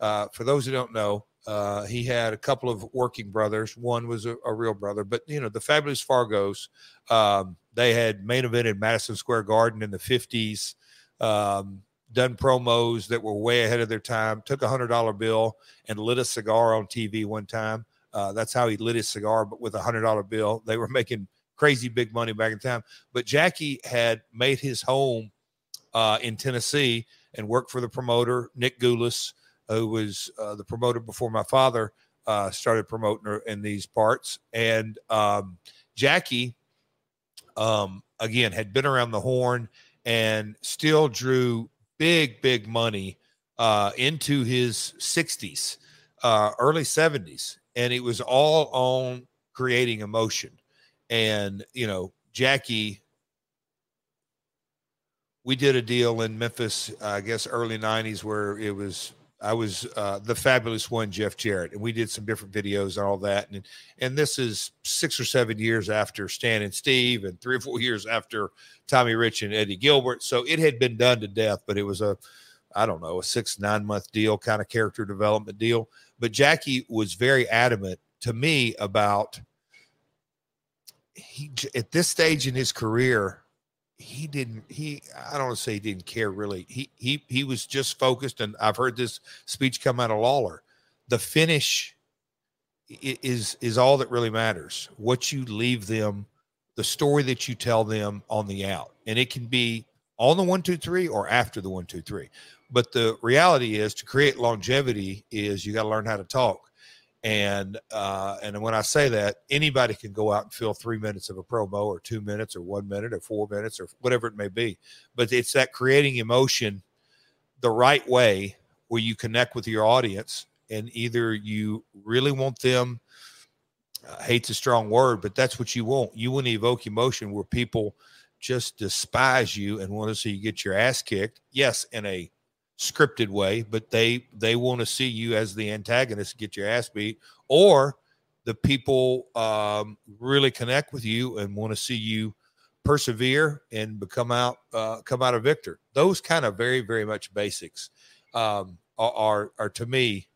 uh, for those who don't know, uh, he had a couple of working brothers. One was a, a real brother, but you know, the Fabulous Fargos, um, they had main evented Madison Square Garden in the fifties, um, done promos that were way ahead of their time, took a one hundred dollar bill and lit a cigar on T V one time. Uh, that's how he lit his cigar, but with a one hundred dollar bill. They were making crazy big money back in time. But Jackie had made his home uh, in Tennessee and worked for the promoter, Nick Goulas, who was uh, the promoter before my father uh, started promoting her in these parts. And um, Jackie, um, again, had been around the horn and still drew big, big money uh, into his sixties, uh, early seventies. And it was all on creating emotion. And, you know, Jackie, we did a deal in Memphis, uh, I guess, early nineties, where it was, I was uh, the fabulous one, Jeff Jarrett. And we did some different videos and all that. And, and this is six or seven years after Stan and Steve and three or four years after Tommy Rich and Eddie Gilbert. So it had been done to death, but it was a, I don't know, a six, nine month deal, kind of character development deal. But Jackie was very adamant to me about he, at this stage in his career, he didn't, he, I don't want to say he didn't care really. He, he, he was just focused. And I've heard this speech come out of Lawler. The finish is, is all that really matters. What you leave them, the story that you tell them on the out. And it can be on the one, two, three, or after the one, two, three. But the reality is, to create longevity is you got to learn how to talk. And, uh, and when I say that, anybody can go out and fill three minutes of a promo or two minutes or one minute or four minutes or whatever it may be. But it's that creating emotion the right way where you connect with your audience, and either you really want them, uh, hate's a strong word, but that's what you want. You want to evoke emotion where people just despise you and want to see you get your ass kicked. Yes, in a scripted way, but they they want to see you as the antagonist, get your ass beat, or the people um really connect with you and want to see you persevere and become out uh come out a victor. Those kind of very very much basics um are, are are to me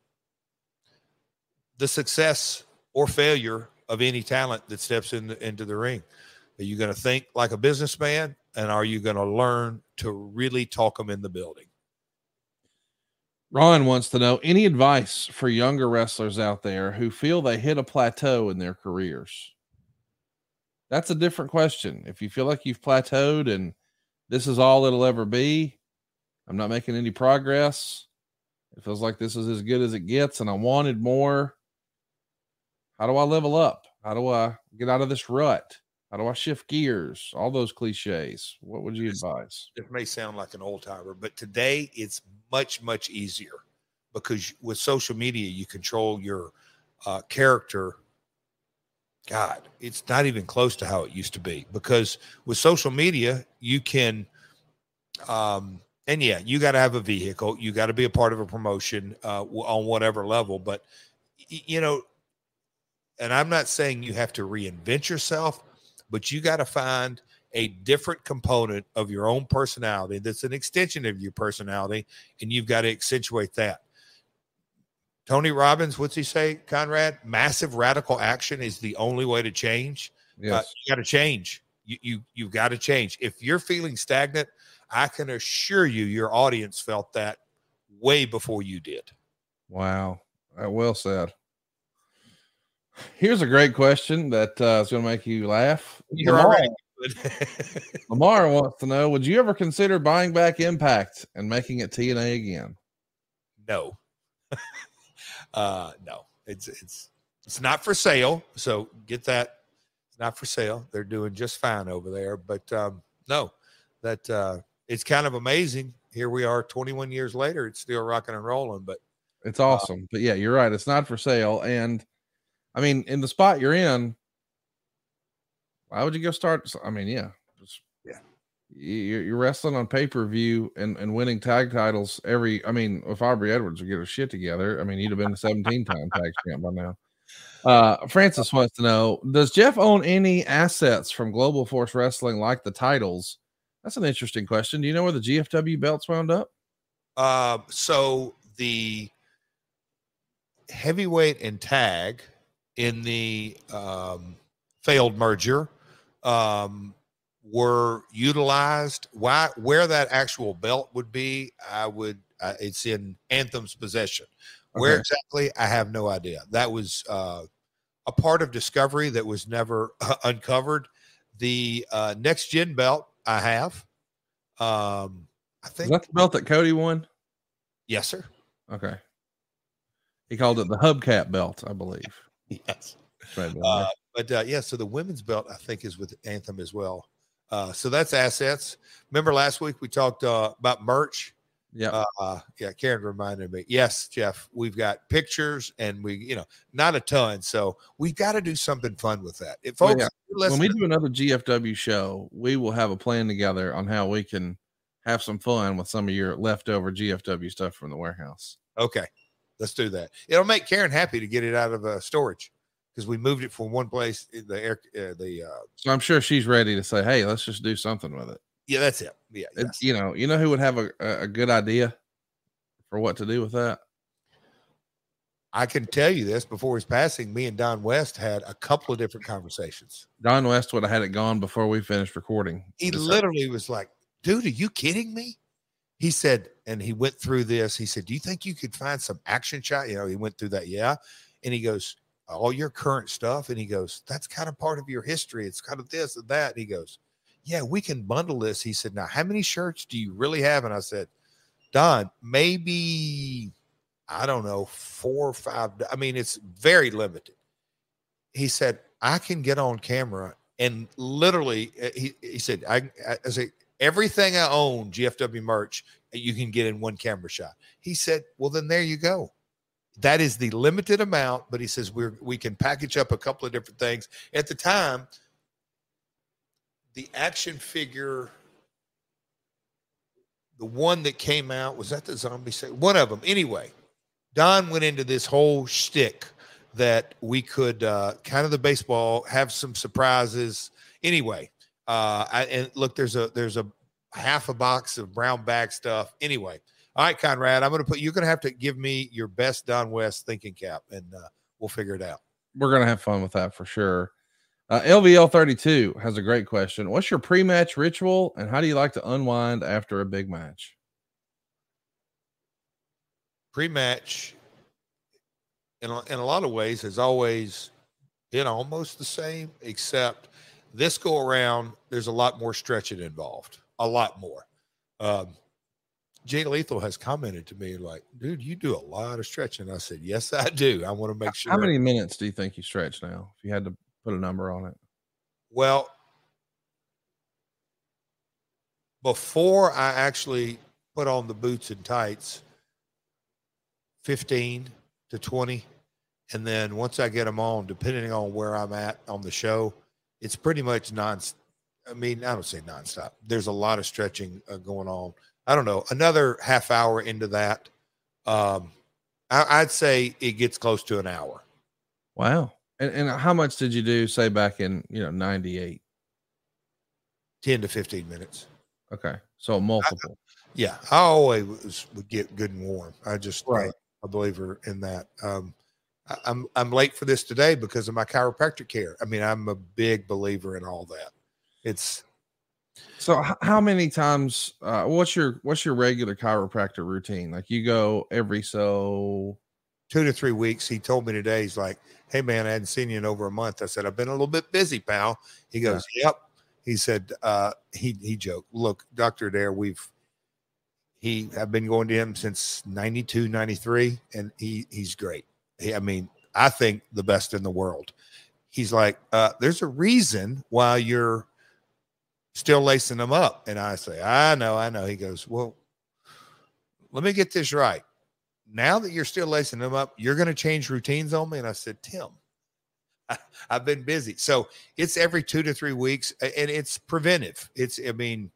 the success or failure of any talent that steps in the, into the ring. Are you going to think like a businessman, and are you going to learn to really talk them in the building? Ron wants to know, any advice for younger wrestlers out there who feel they hit a plateau in their careers? That's a different question. If you feel like you've plateaued and this is all it'll ever be, I'm not making any progress, it feels like this is as good as it gets and I wanted more, how do I level up? How do I get out of this rut? How do I shift gears? All those cliches. What would you advise? It may sound like an old timer, but today it's much, much easier, because with social media, you control your uh, character. God, it's not even close to how it used to be, because with social media, you can, um, and yeah, you got to have a vehicle. You got to be a part of a promotion uh, on whatever level, but you know, and I'm not saying you have to reinvent yourself, but you got to find a different component of your own personality that's an extension of your personality, and you've got to accentuate that. Tony Robbins, what's he say, Conrad? Massive radical action is the only way to change. Yes. Uh, you got to change. You, you, you've got to change. If you're feeling stagnant, I can assure you your audience felt that way before you did. Wow. Well said. Here's a great question that uh, is going to make you laugh. You're all right. Lamar wants to know, would you ever consider buying back Impact and making it T N A again? No. uh, no, it's, it's, it's not for sale. So get that. It's not for sale. They're doing just fine over there, but um, no, that uh, it's kind of amazing. Here we are twenty-one years later. It's still rocking and rolling, but it's awesome. Uh, but yeah, you're right. It's not for sale. And I mean, in the spot you're in, why would you go start? I mean, yeah, just, yeah. You're, you're wrestling on pay-per-view and, and winning tag titles every, I mean, if Aubrey Edwards would get her shit together, I mean, he'd have been a seventeen time tag champ by now. Uh, Francis wants to know, does Jeff own any assets from Global Force Wrestling, like the titles? That's an interesting question. Do you know where the G F W belts wound up? Uh, so the heavyweight and tag in the um, failed merger, um, were utilized. Why, where that actual belt would be, I would, uh, it's in Anthem's possession. Okay. Where exactly, I have no idea. That was, uh, a part of Discovery that was never uh, uncovered. The, uh, Next Gen belt I have, um, I think. Is that the belt that Cody won? Yes, sir. Okay. He called it the hubcap belt, I believe. Yes. Right, uh, but uh, yeah, so the women's belt, I think, is with Anthem as well. Uh, so that's assets. Remember last week we talked uh, about merch? Yeah. Uh, yeah, Karen reminded me. Yes, Jeff, we've got pictures and we, you know, not a ton. So we've got to do something fun with that. If folks, well, yeah. When we do another G F W show, we will have a plan together on how we can have some fun with some of your leftover G F W stuff from the warehouse. Okay. Let's do that. It'll make Karen happy to get it out of uh, storage because we moved it from one place. The air, uh, the. Uh, so I'm sure she's ready to say, "Hey, let's just do something with it." Yeah, that's it. Yeah, it, yes. you know, you know who would have a a good idea for what to do with that? I can tell you this: before his passing, me and Don West had a couple of different conversations. Don West would have had it gone before we finished recording. He literally episode. was like, "Dude, are you kidding me?" He said, and he went through this. He said, do you think you could find some action shot? You know, he went through that. Yeah. And he goes, all your current stuff. And he goes, that's kind of part of your history. It's kind of this and that. And he goes, yeah, we can bundle this. He said, now, how many shirts do you really have? And I said, Don, maybe, I don't know, four or five. I mean, it's very limited. He said, I can get on camera. And literally, he, he said, I, I, I said, everything I own, G F W merch, you can get in one camera shot. He said, well, then there you go. That is the limited amount, but he says we're, we can package up a couple of different things. At the time, the action figure, the one that came out, was that the zombie? One of them. Anyway, Don went into this whole shtick that we could uh, kind of the baseball, have some surprises. Anyway. Uh, I, and look, there's a, there's a half a box of brown bag stuff. Anyway. All right, Conrad, I'm going to put, you're going to have to give me your best Don West thinking cap and, uh, we'll figure it out. We're going to have fun with that for sure. Uh, L V L thirty-two has a great question. What's your pre-match ritual and how do you like to unwind after a big match? Pre-match in a, in a lot of ways is always, you know, almost the same, except this go around, there's a lot more stretching involved, a lot more. Um, Jay Lethal has commented to me like, dude, you do a lot of stretching. I said, yes, I do. I want to make sure. How many minutes do you think you stretch now? If you had to put a number on it. Well, before I actually put on the boots and tights, fifteen to twenty. And then once I get them on, depending on where I'm at on the show, it's pretty much non, I mean, I don't say nonstop. There's a lot of stretching uh, going on. I don't know. Another half hour into that. Um, I, I'd say it gets close to an hour. Wow. And, and how much did you do, say, back in, you know, ninety-eight? ten to fifteen minutes. Okay. So multiple. I, yeah. I always would get good and warm. I just, right. I, I believe her in that. Um, I'm I'm late for this today because of my chiropractic care. I mean, I'm a big believer in all that. It's so how many times, uh, what's your, what's your regular chiropractor routine? Like you go every, so two to three weeks. He told me today, he's like, hey man, I hadn't seen you in over a month. I said, I've been a little bit busy, pal. He goes, yeah. Yep. He said, uh, he, he joked, look, Doctor Adair, we've, he, I've been going to him since ninety-two, ninety-three. And he, he's great. I mean, I think the best in the world. He's like, uh, there's a reason why you're still lacing them up. And I say, I know, I know. He goes, well, let me get this right. Now that you're still lacing them up, you're going to change routines on me. And I said, Tim, I, I've been busy. So it's every two to three weeks and it's preventive. It's, I mean,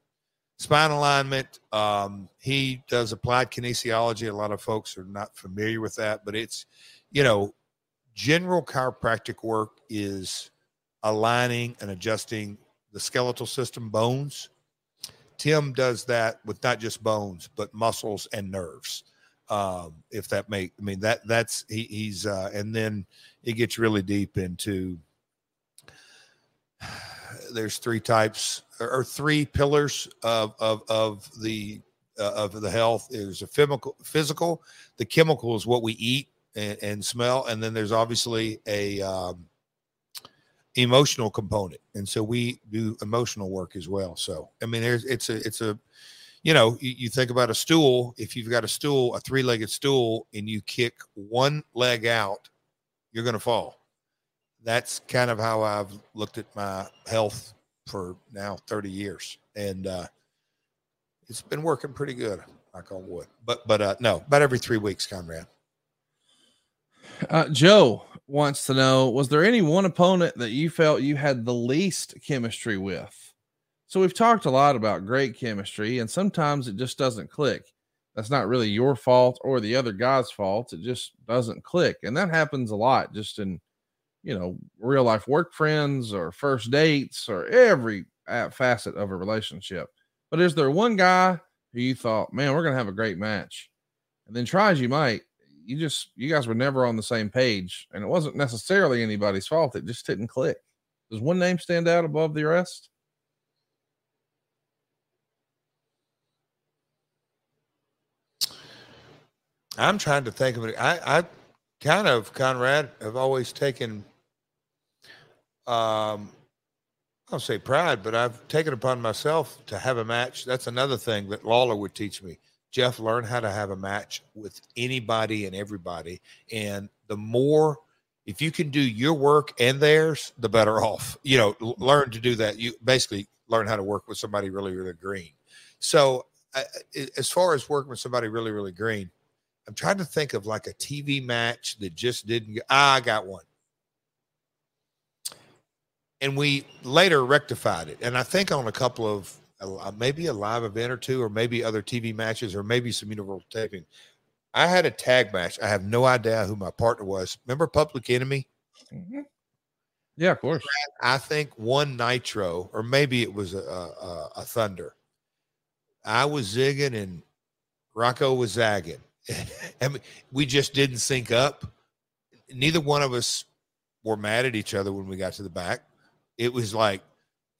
spine alignment. Um, he does applied kinesiology. A lot of folks are not familiar with that, but it's, you know, general chiropractic work is aligning and adjusting the skeletal system, bones. Tim does that with not just bones, but muscles and nerves. Um, if that make, I mean, that that's, he, he's, uh, and then it gets really deep into, there's three types or, or three pillars of, of, of the, uh, of the health. There's a physical, physical, the chemical is what we eat And, and smell, and then there's obviously a um, emotional component, and so we do emotional work as well. So I mean, there's it's a it's a you know, you, you think about a stool. If you've got a stool, a three-legged stool, and you kick one leg out, you're going to fall. That's kind of how I've looked at my health for now thirty years. And uh, it's been working pretty good, knock on wood. But, but uh, no, about every three weeks, Conrad. Uh, Joe wants to know, was there any one opponent that you felt you had the least chemistry with? So we've talked a lot about great chemistry, and sometimes it just doesn't click. That's not really your fault or the other guy's fault. It just doesn't click. And that happens a lot just in, you know, real life work friends or first dates or every facet of a relationship. But is there one guy who you thought, man, we're going to have a great match? And then try as you might, you just, you guys were never on the same page, and it wasn't necessarily anybody's fault. It just didn't click. Does one name stand out above the rest? I'm trying to think of it. I, I kind of, Conrad, have always taken, um, I'll say pride, but I've taken upon myself to have a match. That's another thing that Lawler would teach me. Jeff, learn how to have a match with anybody and everybody. And the more, if you can do your work and theirs, the better off. You know, l- learn to do that. You basically learn how to work with somebody really, really green. So uh, as far as working with somebody really, really green, I'm trying to think of like a T V match that just didn't. Ah, I got one. And we later rectified it. And I think on a couple of uh, maybe a live event or two, or maybe other T V matches, or maybe some universal taping, I had a tag match. I have no idea who my partner was. Remember Public Enemy? Mm-hmm. Yeah, of course. I think one Nitro, or maybe it was a, a, a Thunder. I was zigging and Rocco was zagging. And we just didn't sync up. Neither one of us were mad at each other when we got to the back. It was like,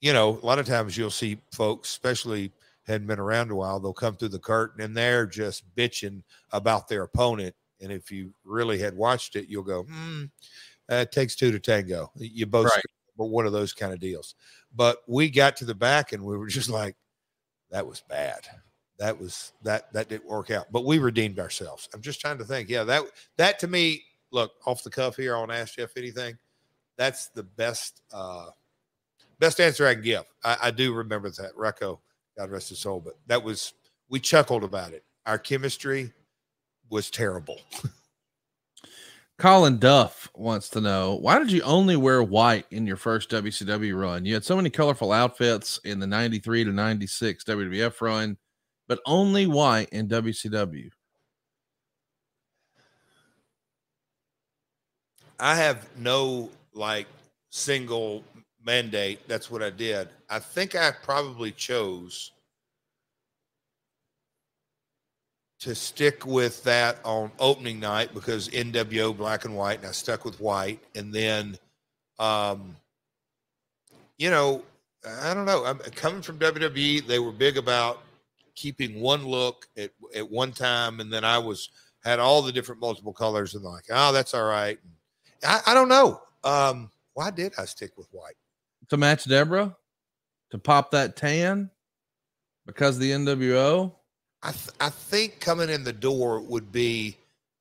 you know, a lot of times you'll see folks, especially hadn't been around a while, they'll come through the curtain and they're just bitching about their opponent. And if you really had watched it, you'll go, hmm, it takes two to tango. You both, right. But one of those kind of deals. But we got to the back and we were just like, that was bad. That was that that didn't work out, but we redeemed ourselves. I'm just trying to think. Yeah, that that to me, look, off the cuff here on Ask Jeff Anything, that's the best uh, best answer I can give. I, I do remember that Recco, God rest his soul, but that was, we chuckled about it. Our chemistry was terrible. Colin Duff wants to know, why did you only wear white in your first W C W run? You had so many colorful outfits in the ninety-three to ninety-six W W F run, but only white in W C W. I have no like single mandate. That's what I did. I think I probably chose to stick with that on opening night because N W O black and white, and I stuck with white. And then, um, you know, I don't know. I'm coming from W W E. They were big about keeping one look at, at one time. And then I was, had all the different multiple colors and like, oh, that's all right. I, I don't know. Um, why did I stick with white? To match Deborah, to pop that tan because of the N W O. I, th- I think coming in the door would be,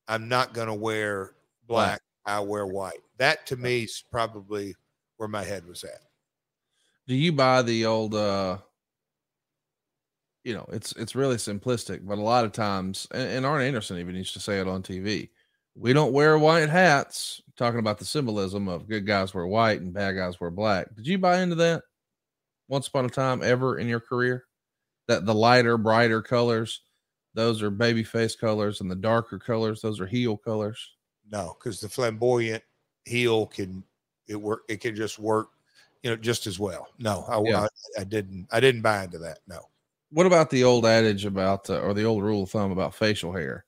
I'm not going to wear black. Wow. I wear white. That to me is probably where my head was at. Do you buy the old, uh, you know, it's, it's really simplistic, but a lot of times, and, and Arn Anderson even used to say it on T V, we don't wear white hats, talking about the symbolism of good guys wear white and bad guys wear black. Did you buy into that once upon a time ever in your career, that the lighter, brighter colors, those are baby face colors, and the darker colors, those are heel colors? No, because the flamboyant heel can, it work. It can just work, you know, just as well. No, I, yeah. I, I didn't, I didn't buy into that. No. What about the old adage about, uh, or the old rule of thumb about facial hair?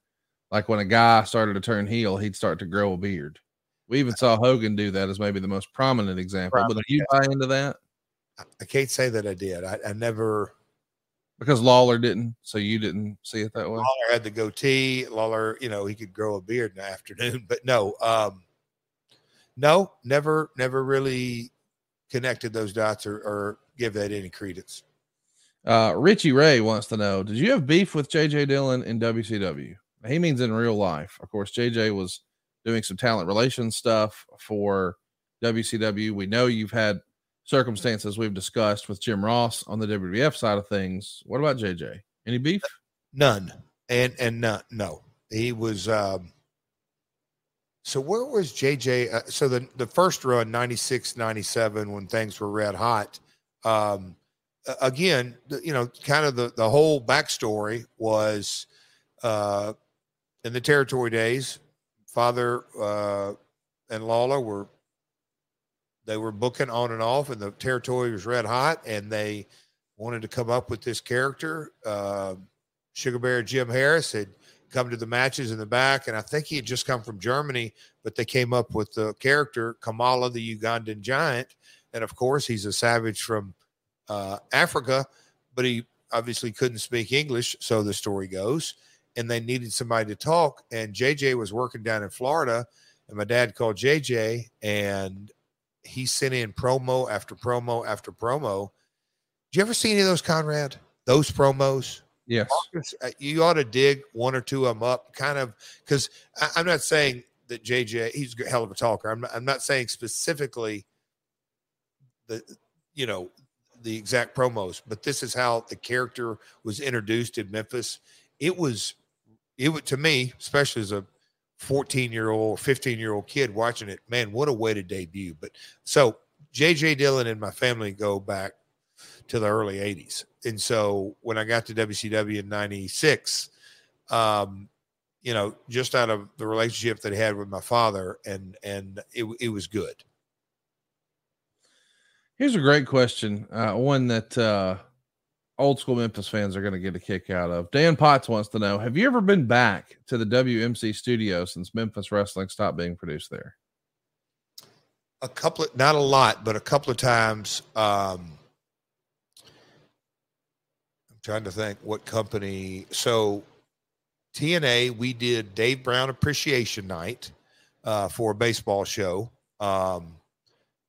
Like when a guy started to turn heel, he'd start to grow a beard. We even saw Hogan do that as maybe the most prominent example. Prominent, but did you buy into that? I can't say that I did. I, I never. Because Lawler didn't, so you didn't see it that way? Lawler had the goatee. Lawler, you know, he could grow a beard in the afternoon. But no, um, no, never, never really connected those dots or, or give that any credence. Uh, Richie Ray wants to know, did you have beef with J J Dillon in W C W? He means in real life. Of course, J J was doing some talent relations stuff for W C W. We know you've had circumstances we've discussed with Jim Ross on the W W F side of things. What about J J? Any beef? None. And, and uh, no, he was, um, so where was J J? Uh, so the, the first run, ninety-six, ninety-seven, when things were red hot, um, again, you know, kind of the, the whole backstory was, uh, in the territory days, Father, uh, and Lawler were, they were booking on and off, and the territory was red hot, and they wanted to come up with this character. Uh, Sugar Bear Jim Harris had come to the matches in the back, and I think he had just come from Germany, but they came up with the character Kamala, the Ugandan Giant. And of course, he's a savage from uh, Africa, but he obviously couldn't speak English, so the story goes. And they needed somebody to talk, and J J was working down in Florida, and my dad called J J, and he sent in promo after promo after promo. Did you ever see any of those, Conrad? Those promos? Yes. You ought to dig one or two of them up, kind of, because I'm not saying that J J, he's a hell of a talker. I'm not, I'm not saying specifically the, you know, the exact promos, but this is how the character was introduced in Memphis. It was, it would, to me, especially as a fourteen year old, fifteen year old kid watching it, man, what a way to debut. But so J J Dillon and my family go back to the early eighties. And so when I got to W C W in ninety-six, um, you know, just out of the relationship that I had with my father, and, and it, it was good. Here's a great question. Uh, one that, uh, old school Memphis fans are going to get a kick out of. Dan Potts wants to know, have you ever been back to the W M C studio since Memphis wrestling stopped being produced there? A couple of, not a lot, but a couple of times. Um, Trying to think what company. So T N A, we did Dave Brown Appreciation Night uh, for a baseball show. Um,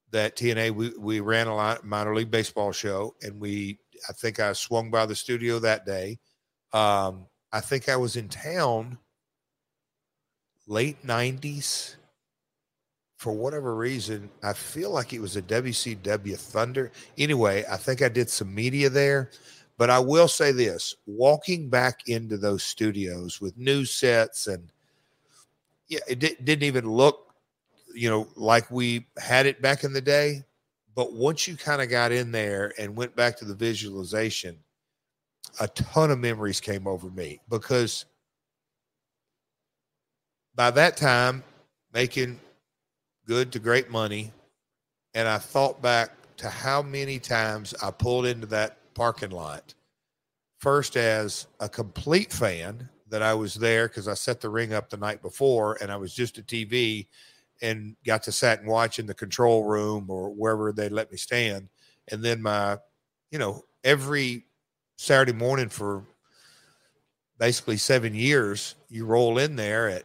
that T N A, we, we ran a lot, minor league baseball show, and we, I think I swung by the studio that day. Um, I think I was in town late nineties. For whatever reason, I feel like it was a W C W Thunder. Anyway, I think I did some media there. But I will say this, walking back into those studios with new sets, and yeah, it di didn't even look, you know, like we had it back in the day. But once you kind of got in there and went back to the visualization, a ton of memories came over me, because by that time, making good to great money. And I thought back to how many times I pulled into that parking lot, first as a complete fan, that I was there because I set the ring up the night before, and I was just at T V and got to sat and watch in the control room or wherever they let me stand. And then my, you know, every Saturday morning for basically seven years, you roll in there at,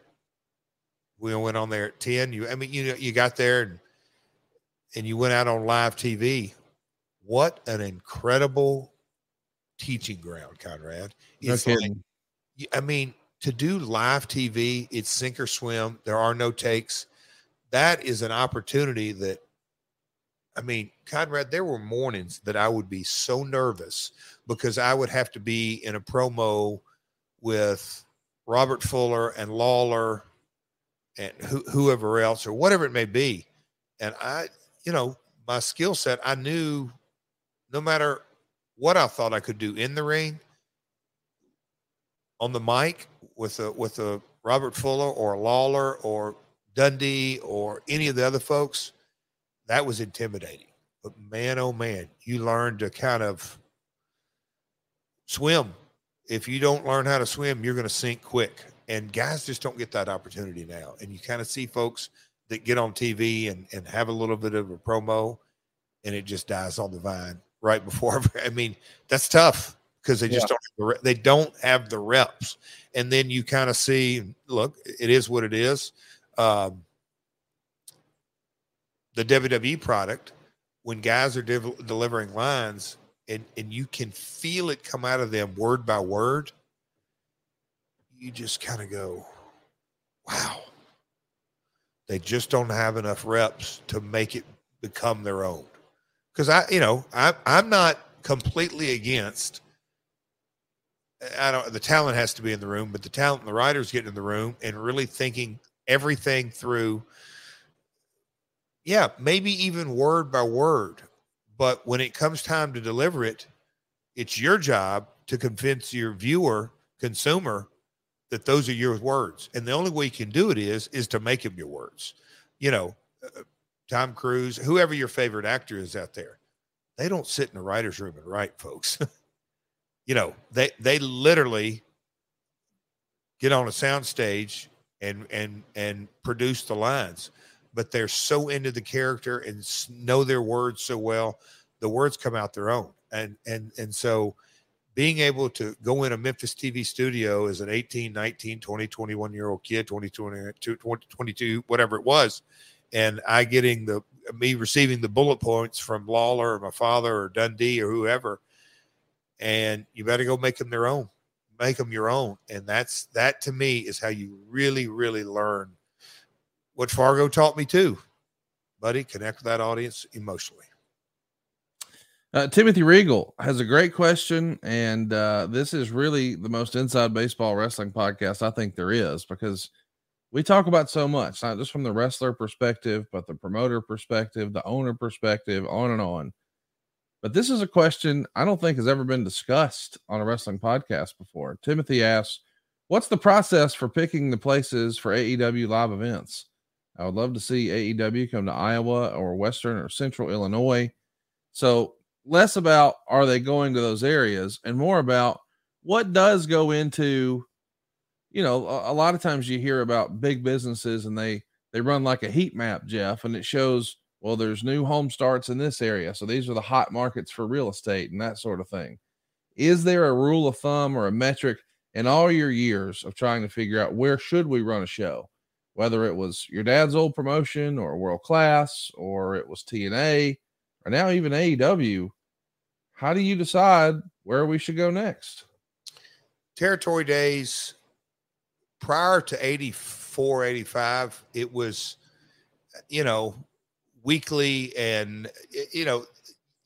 we went on there at ten. You, I mean, you know, you got there and, and you went out on live T V. What an incredible teaching ground, Conrad. It's no kidding. Like, I mean, to do live T V, it's sink or swim. There are no takes. That is an opportunity that, I mean, Conrad, there were mornings that I would be so nervous because I would have to be in a promo with Robert Fuller and Lawler and who, whoever else or whatever it may be. And I, you know, my skill set, I knew, no matter what I thought I could do in the ring, on the mic with a, with a Robert Fuller or Lawler or Dundee or any of the other folks, that was intimidating. But man, oh man, you learn to kind of swim. If you don't learn how to swim, you're going to sink quick. And guys just don't get that opportunity now. And you kind of see folks that get on T V and, and have a little bit of a promo, and it just dies on the vine right before. I mean, that's tough because they just yeah. don't, have the, they don't have the reps. And then you kind of see, look, it is what it is. Um, the W W E product, when guys are de delivering lines, and, and you can feel it come out of them word by word, you just kind of go, wow. They just don't have enough reps to make it become their own. Because I, you know, I, I'm not completely against. I don't. The talent has to be in the room, but the talent and the writers getting in the room and really thinking everything through. Yeah, maybe even word by word, but when it comes time to deliver it, it's your job to convince your viewer, consumer, that those are your words. And the only way you can do it is, is to make them your words. You know, uh, Tom Cruise, whoever your favorite actor is out there, they don't sit in the writer's room and write, folks. You know, they, they literally get on a sound stage and, and, and produce the lines, but they're so into the character and know their words so well, the words come out their own. And, and, and so, being able to go in a Memphis T V studio as an eighteen, nineteen, twenty, twenty-one-year-old kid, twenty-two, twenty-two, whatever it was, and I getting the me receiving the bullet points from Lawler or my father or Dundee or whoever, and you better go make them their own, make them your own, and that's that to me is how you really, really learn what Fargo taught me too, buddy. Connect with that audience emotionally. Uh, Timothy Regal has a great question, and uh, this is really the most inside baseball wrestling podcast I think there is, because we talk about so much, not just from the wrestler perspective, but the promoter perspective, the owner perspective, on and on. But this is a question I don't think has ever been discussed on a wrestling podcast before. Timothy asks, what's the process for picking the places for A E W live events? I would love to see A E W come to Iowa or Western or Central Illinois. So less about are they going to those areas and more about what does go into, you know, a, a lot of times you hear about big businesses and they, they run like a heat map, Jeff, and it shows, well, there's new home starts in this area. So these are the hot markets for real estate and that sort of thing. Is there a rule of thumb or a metric in all your years of trying to figure out where should we run a show, whether it was your dad's old promotion or World Class, or it was T N A or now even A E W? How do you decide where we should go next? Territory days prior to eighty-four, eighty-five, it was, you know, weekly and, you know,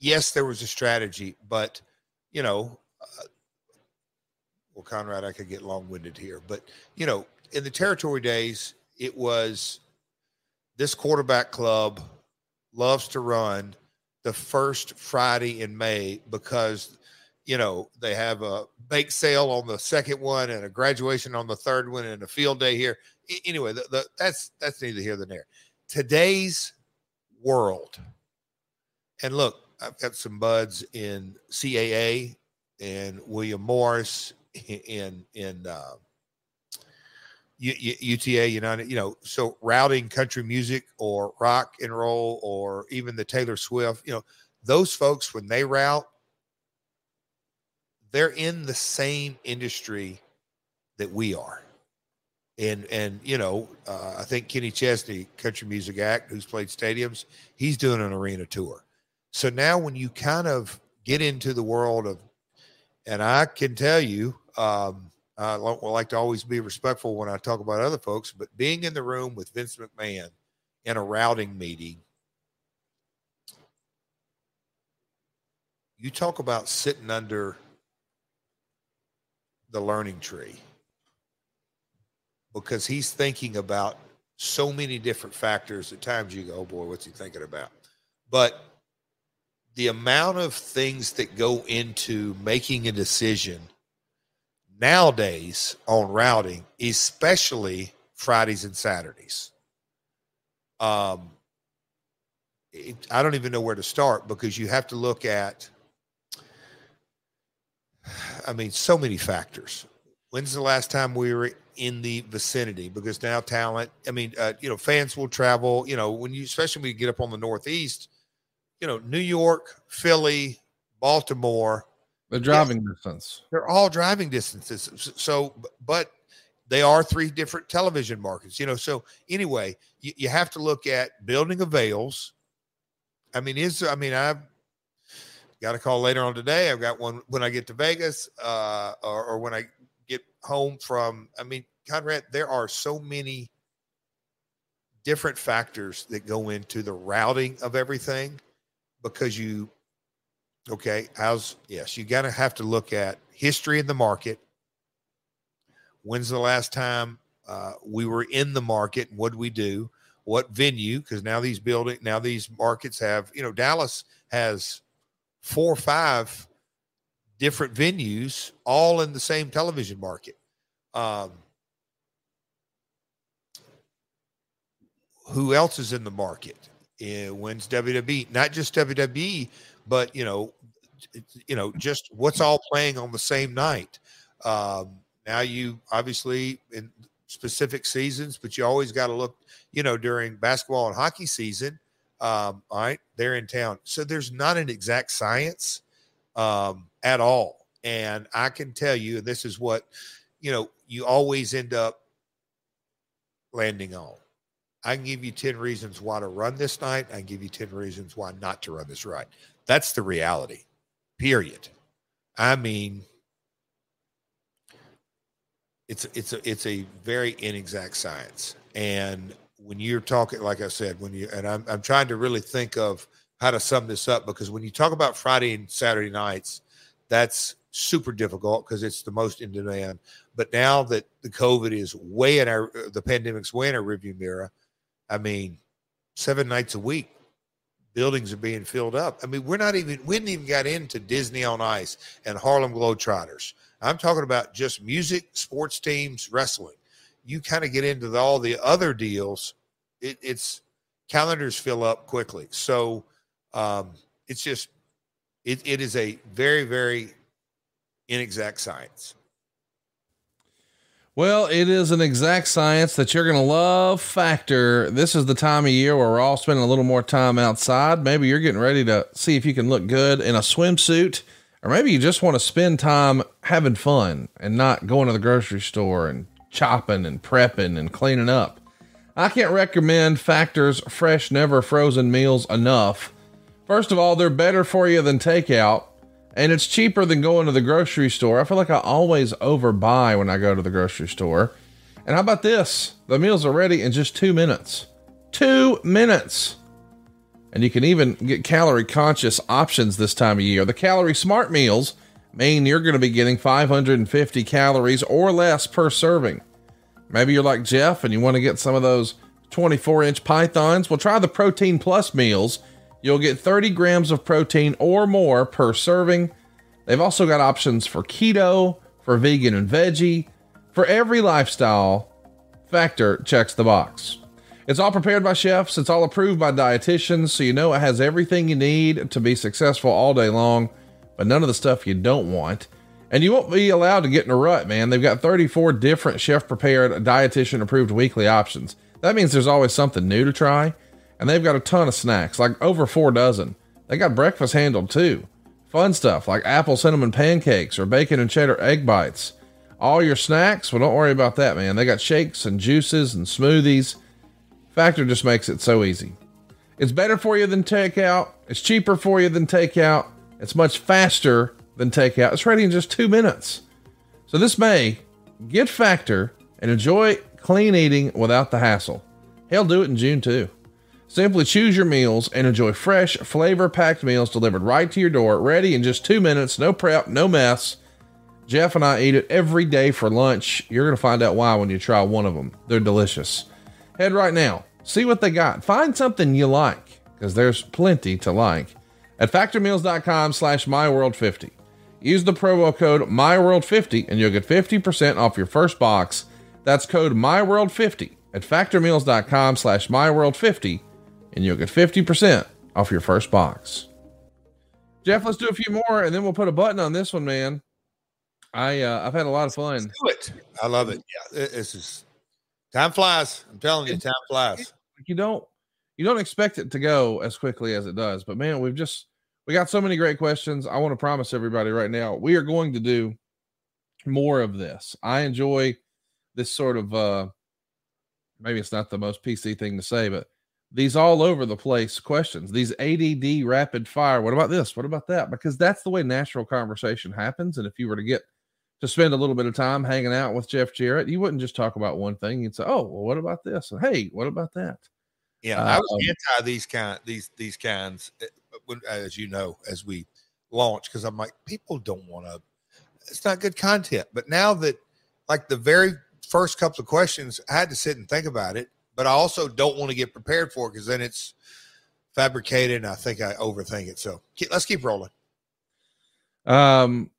yes, there was a strategy, but, you know, uh, well, Conrad, I could get long winded here, but, you know, in the territory days, it was this quarterback club loves to run the first Friday in May because, you know, they have a bake sale on the second one and a graduation on the third one and a field day here. Anyway, the, the, that's, that's neither here nor there. Today's world. And look, I've got some buds in C A A and William Morris in, in, uh, U T A United, you know, so routing country music or rock and roll or even the Taylor Swift, you know, those folks, when they route, they're in the same industry that we are. And, and you know, uh, I think Kenny Chesney, country music act, who's played stadiums, he's doing an arena tour. So now when you kind of get into the world of, and I can tell you, um, I like to always be respectful when I talk about other folks, but being in the room with Vince McMahon in a routing meeting, you talk about sitting under the learning tree because he's thinking about so many different factors. At times you go, oh boy, what's he thinking about? But the amount of things that go into making a decision nowadays on routing, especially Fridays and Saturdays. Um, it, I don't even know where to start because you have to look at, I mean, so many factors. When's the last time we were in the vicinity? Because now talent, I mean, uh, you know, fans will travel, you know, when you, especially when you get up on the Northeast, you know, New York, Philly, Baltimore, the driving yeah, distance. They're all driving distances. So, but they are three different television markets, you know? So anyway, you, you have to look at building avails. I mean, is, I mean, I've, Got a call later on today. I've got one when I get to Vegas uh, or, or when I get home from, I mean, Conrad, there are so many different factors that go into the routing of everything because you, okay, how's, yes, you got to have to look at history in the market. When's the last time uh, we were in the market? And what did we do? What venue? Because now these building, now these markets have, you know, Dallas has four or five different venues all in the same television market. Um, who else is in the market? Uh, when's W W E? Not just W W E, but, you know, you know, just what's all playing on the same night. Um, now you obviously in specific seasons, but you always got to look, you know, during basketball and hockey season. Um, all right, they're in town. So there's not an exact science um, at all. And I can tell you, and this is what, you know, you always end up landing on. I can give you ten reasons why to run this night. I can give you ten reasons why not to run this right. That's the reality, period. I mean, it's, it's, a, it's a very inexact science. And when you're talking, like I said, when you, and I'm, I'm trying to really think of how to sum this up, because when you talk about Friday and Saturday nights, that's super difficult because it's the most in demand. But now that the COVID is way in our, the pandemic's way in our rearview mirror, I mean, seven nights a week, buildings are being filled up. I mean, we're not even, we didn't even got into Disney on Ice and Harlem Globetrotters. I'm talking about just music, sports teams, wrestling. You kind of get into the, all the other deals. It, it's calendars fill up quickly. So um, it's just, it, it is a very, very inexact science. Well, it is an exact science that you're going to love. Factor. This is the time of year where we're all spending a little more time outside. Maybe you're getting ready to see if you can look good in a swimsuit, or maybe you just want to spend time having fun and not going to the grocery store and chopping and prepping and cleaning up. I can't recommend Factor's fresh, never frozen meals enough. First of all, they're better for you than takeout. And it's cheaper than going to the grocery store. I feel like I always overbuy when I go to the grocery store. And how about this? The meals are ready in just two minutes. Two minutes. And you can even get calorie conscious options this time of year. The calorie smart meals mean you're going to be getting five hundred fifty calories or less per serving. Maybe you're like Jeff and you want to get some of those twenty-four inch pythons. Well, try the Protein Plus meals. You'll get thirty grams of protein or more per serving. They've also got options for keto, for vegan and veggie, for every lifestyle. Factor checks the box. It's all prepared by chefs. It's all approved by dietitians. So, you know, it has everything you need to be successful all day long, but none of the stuff you don't want. And you won't be allowed to get in a rut, man. They've got thirty-four different chef prepared, dietitian approved weekly options. That means there's always something new to try. And they've got a ton of snacks, like over four dozen. They got breakfast handled too. Fun stuff like apple cinnamon pancakes or bacon and cheddar egg bites. All your snacks, well, don't worry about that, man. They got shakes and juices and smoothies. Factor just makes it so easy. It's better for you than takeout. It's cheaper for you than takeout. It's much faster than takeout. It's ready in just two minutes. So this May, get Factor and enjoy clean eating without the hassle. He'll do it in June too. Simply choose your meals and enjoy fresh, flavor-packed meals delivered right to your door, ready in just two minutes, no prep, no mess. Jeff and I eat it every day for lunch. You're going to find out why when you try one of them. They're delicious. Head right now. See what they got. Find something you like, because there's plenty to like, at factormeals.com slash myworld50. Use the promo code myworld fifty, and you'll get fifty percent off your first box. That's code myworld fifty at factormeals.com slash myworld50. And you'll get fifty percent off your first box. Jeff, let's do a few more and then we'll put a button on this one, man. I, uh, I've had a lot of fun. Let's do it. I love it. Yeah. This is, time flies. I'm telling you, time flies. You don't, you don't expect it to go as quickly as it does, but man, we've just, we got so many great questions. I want to promise everybody right now, we are going to do more of this. I enjoy this sort of, uh, maybe it's not the most P C thing to say, but these all over the place questions, these A D D rapid fire. What about this? What about that? Because that's the way natural conversation happens. And if you were to get to spend a little bit of time hanging out with Jeff Jarrett, you wouldn't just talk about one thing. You'd say, oh, well, what about this? And hey, what about that? Yeah. Uh, I was anti these kind, these, these kinds, as you know, as we launch, cause I'm like, people don't want to, it's not good content. But now that, like, the very first couple of questions, I had to sit and think about it, but I also don't want to get prepared for it, because then it's fabricated, and I think I overthink it. So let's keep rolling. Um,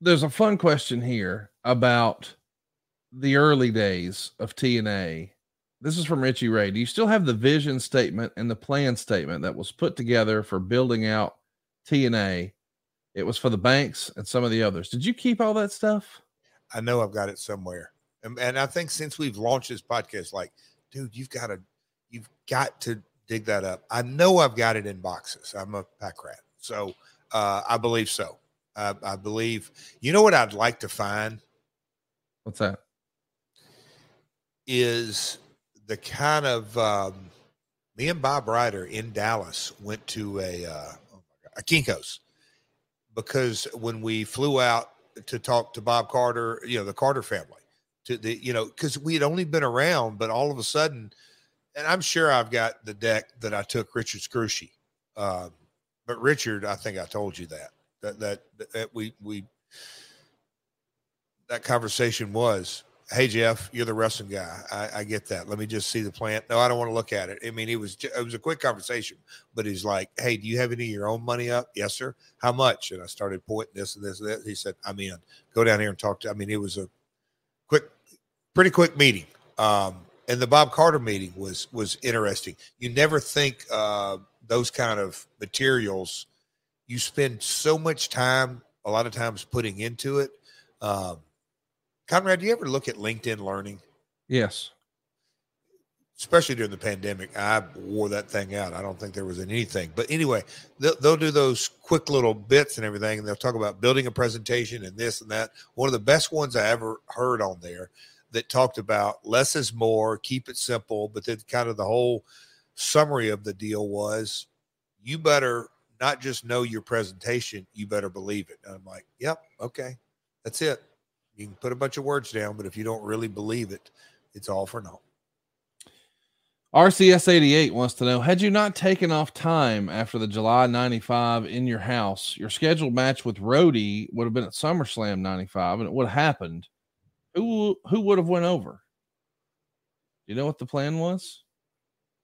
there's a fun question here about the early days of T N A. This is from Richie Ray. Do you still have the vision statement and the plan statement that was put together for building out T N A? It was for the Banks and some of the others. Did you keep all that stuff? I know I've got it somewhere. And, and I think since we've launched this podcast, like, dude, you've got to, you've got to dig that up. I know I've got it in boxes. I'm a pack rat. So uh, I believe so. I, I believe, you know what I'd like to find? What's that? Is the kind of, um, me and Bob Ryder in Dallas went to a, uh, oh my God, a Kinko's, because when we flew out to talk to Bob Carter, you know, the Carter family, to the, you know, because we had only been around, but all of a sudden, and I'm sure I've got the deck that I took Richard Scrushy. Um, but Richard, I think I told you that, that, that, that we, we, that conversation was, hey, Jeff, you're the wrestling guy. I, I get that. Let me just see the plant. No, I don't want to look at it. I mean, it was, it was a quick conversation, but he's like, hey, do you have any of your own money up? Yes, sir. How much? And I started pointing this and this and that. He said, I'm in. Go down here and talk to, I mean, it was a quick, pretty quick meeting. Um, and the Bob Carter meeting was, was interesting. You never think uh, those kind of materials, you spend so much time, a lot of times, putting into it. Um, Conrad, do you ever look at LinkedIn Learning? Yes. Especially during the pandemic, I wore that thing out. I don't think there was anything. But anyway, they'll, they'll do those quick little bits and everything, and they'll talk about building a presentation and this and that. One of the best ones I ever heard on there that talked about less is more, keep it simple, but then kind of the whole summary of the deal was, you better not just know your presentation, you better believe it. And I'm like, yep, okay, that's it. You can put a bunch of words down, but if you don't really believe it, it's all for naught. R C S eighty-eight wants to know, had you not taken off time after the July ninety-five in your house, your scheduled match with Roddy would have been at SummerSlam ninety-five, and it would have happened. Who, who would have went over? You know what the plan was?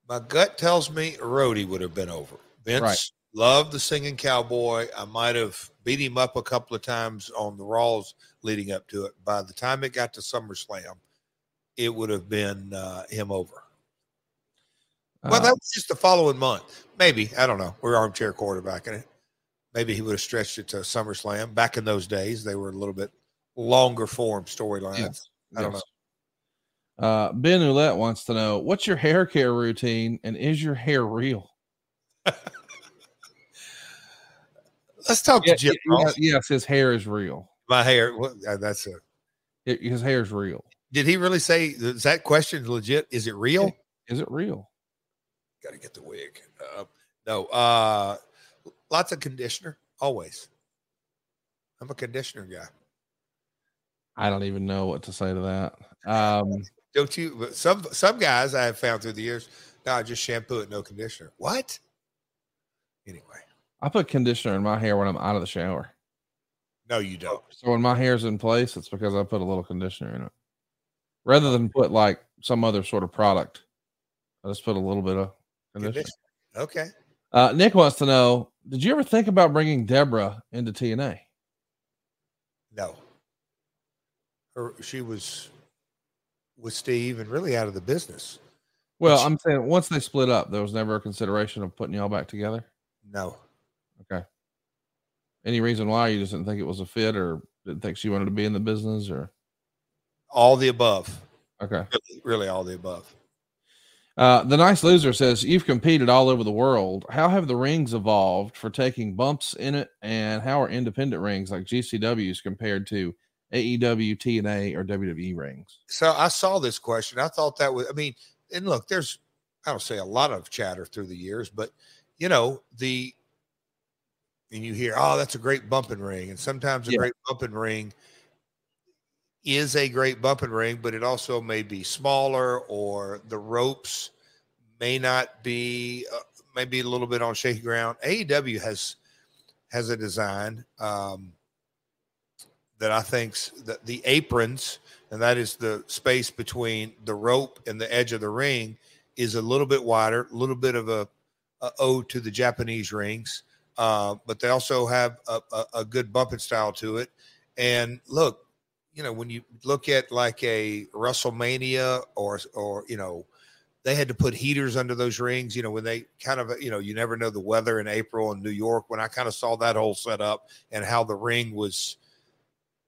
My gut tells me Roddy would have been over. Vince right. loved the singing cowboy. I might have beat him up a couple of times on the Raws leading up to it. By the time it got to SummerSlam, it would have been uh, him over. Well, uh, that was just the following month. Maybe. I don't know. We're armchair quarterbacking it. Maybe he would have stretched it to SummerSlam. Back in those days, they were a little bit longer form storylines. Yes, I don't yes. know. Uh, Ben Ouellette wants to know, what's your hair care routine, and is your hair real? Let's talk yeah, to Jim. Yes, yes, his hair is real. My hair, well, that's a. It, his hair is real. Did he really say, is that question legit? Is it real? Is it real? Got to get the wig. Uh, no, uh, lots of conditioner, always. I'm a conditioner guy. I don't even know what to say to that. Um, don't you? Some some guys I have found through the years, no, I just shampoo it, no conditioner. What? Anyway. I put conditioner in my hair when I'm out of the shower. No, you don't. So when my hair's in place, it's because I put a little conditioner in it. Rather than put like some other sort of product, I just put a little bit of conditioner. conditioner. Okay. Uh, Nick wants to know, did you ever think about bringing Deborah into T N A? No. Her, she was with Steve and really out of the business. Well, she, I'm saying once they split up, there was never a consideration of putting y'all back together? No. Okay. Any reason why you just didn't think it was a fit, or didn't think she wanted to be in the business, or all the above? Okay. Really, really all the above. Uh, the Nice Loser says, you've competed all over the world. How have the rings evolved for taking bumps in it? And how are independent rings like G C W's compared to A E W, T N A, or W W E rings? So I saw this question. I thought that was, I mean, and look, there's, I don't say a lot of chatter through the years, but you know, the, and you hear, oh, that's a great bumping ring. And sometimes a yeah. great bumping ring is a great bumping ring, but it also may be smaller, or the ropes may not be, uh, maybe a little bit on shaky ground. A E W has, has a design, um, that I think's the, the aprons, and that is the space between the rope and the edge of the ring, is a little bit wider, a little bit of a, a ode to the Japanese rings. Uh, but they also have a, a, a good bumping style to it. And look, you know, when you look at like a WrestleMania or, or, you know, they had to put heaters under those rings, you know, when they kind of, you know, you never know the weather in April in New York. When I kind of saw that whole setup and how the ring was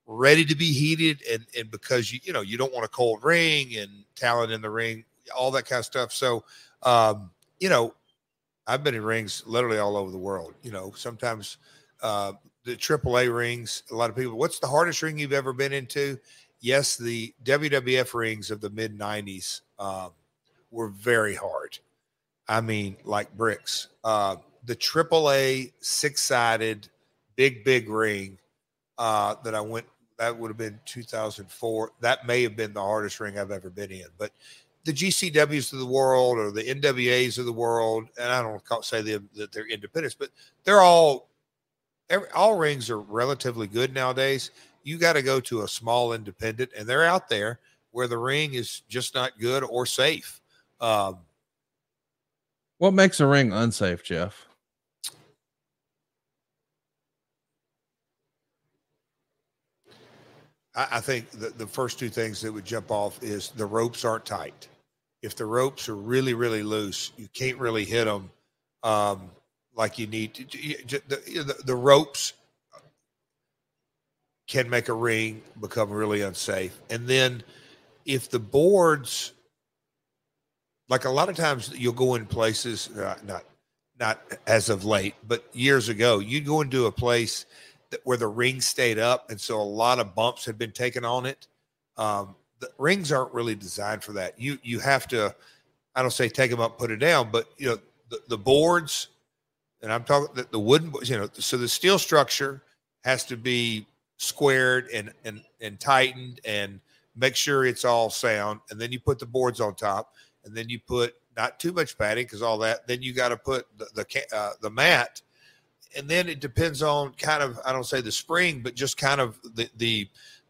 ready to be heated, and, and because you, you know, you don't want a cold ring and talent in the ring, all that kind of stuff. So, um, you know, I've been in rings literally all over the world. You know, sometimes uh, the triple A rings, a lot of people, what's the hardest ring you've ever been into? Yes, the W W F rings of the mid nineties um, were very hard. I mean, like bricks. Uh, the triple A six-sided big, big ring uh, that I went, that would have been two thousand four. That may have been the hardest ring I've ever been in. But the G C Ws of the world, or the N W As of the world, and I don't call, say they, that they're independents, but they're all, every, all rings are relatively good nowadays. You got to go to a small independent, and they're out there where the ring is just not good or safe. Um, what makes a ring unsafe, Jeff? I, I think the, the first two things that would jump off is the ropes aren't tight. If the ropes are really, really loose, you can't really hit them um, like you need to. The, the, the ropes can make a ring become really unsafe. And then if the boards, like a lot of times you'll go in places, not, not, not as of late, but years ago, you'd go into a place that, where the ring stayed up, and so a lot of bumps had been taken on it. Um, the rings aren't really designed for that. You you have to, I don't say take them up, put it down, but you know, the, the boards, and I'm talking the, the wooden, you know, so the steel structure has to be squared and and and tightened, and make sure it's all sound. And then you put the boards on top, and then you put not too much padding because all that. Then you got to put the the, uh, the mat. And then it depends on kind of, I don't say the spring, but just kind of the, the,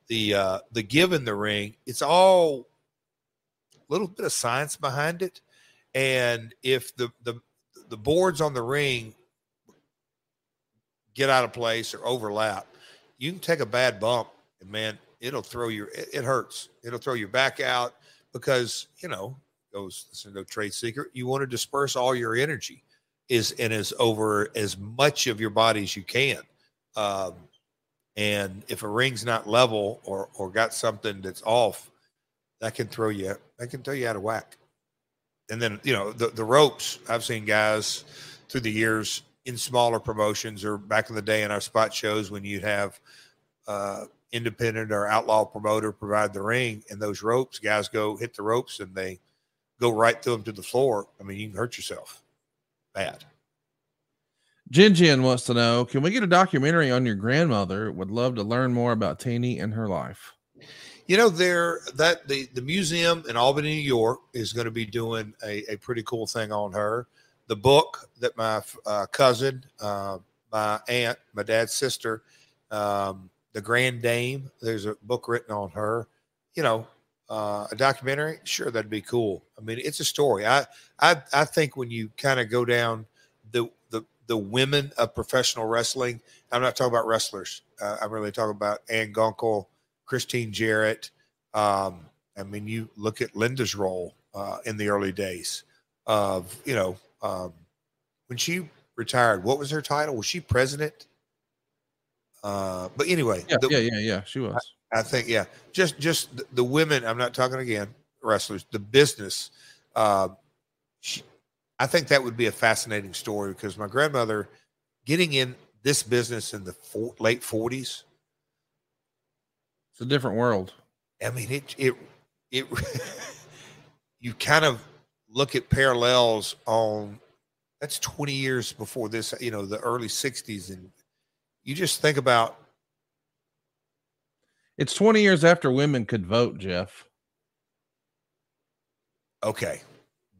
the, uh, the give in the ring. It's all a little bit of science behind it. And if the, the, the boards on the ring get out of place or overlap, you can take a bad bump and man, it'll throw your, it, it hurts. It'll throw your back out because, you know, goes, this is no trade secret. You want to disperse all your energy is and is over as much of your body as you can. Um, and if a ring's not level or, or got something that's off, that can throw you, that can throw you out of whack. And then, you know, the, the ropes, I've seen guys through the years in smaller promotions, or back in the day in our spot shows when you'd have uh, independent or outlaw promoter provide the ring, and those ropes, guys go hit the ropes and they go right through them to the floor. I mean, you can hurt yourself. Bad. Jin Jin wants to know, can we get a documentary on your grandmother? Would love to learn more about Teenie and her life. You know, there that the, the museum in Albany, New York is going to be doing a, a pretty cool thing on her. The book that my uh, cousin, uh, my aunt, my dad's sister, um, the Grand Dame, there's a book written on her. You know, Uh, a documentary, sure, that'd be cool. I mean, it's a story. I, I, I think when you kind of go down the, the the women of professional wrestling, I'm not talking about wrestlers. Uh, I'm really talking about Ann Gunkel, Christine Jarrett. Um, I mean, you look at Linda's role uh, in the early days of, you know, um, when she retired. What was her title? Was she president? Uh, but anyway, yeah, the, yeah, yeah, yeah, she was. I, I think, yeah, just just the, the women. I'm not talking again wrestlers. The business. Uh, she, I think that would be a fascinating story because my grandmother getting in this business in the four, late forties. It's a different world. I mean, it it it. You kind of look at parallels on, that's twenty years before this, you know, the early sixties. And you just think about. It's twenty years after women could vote, Jeff. Okay.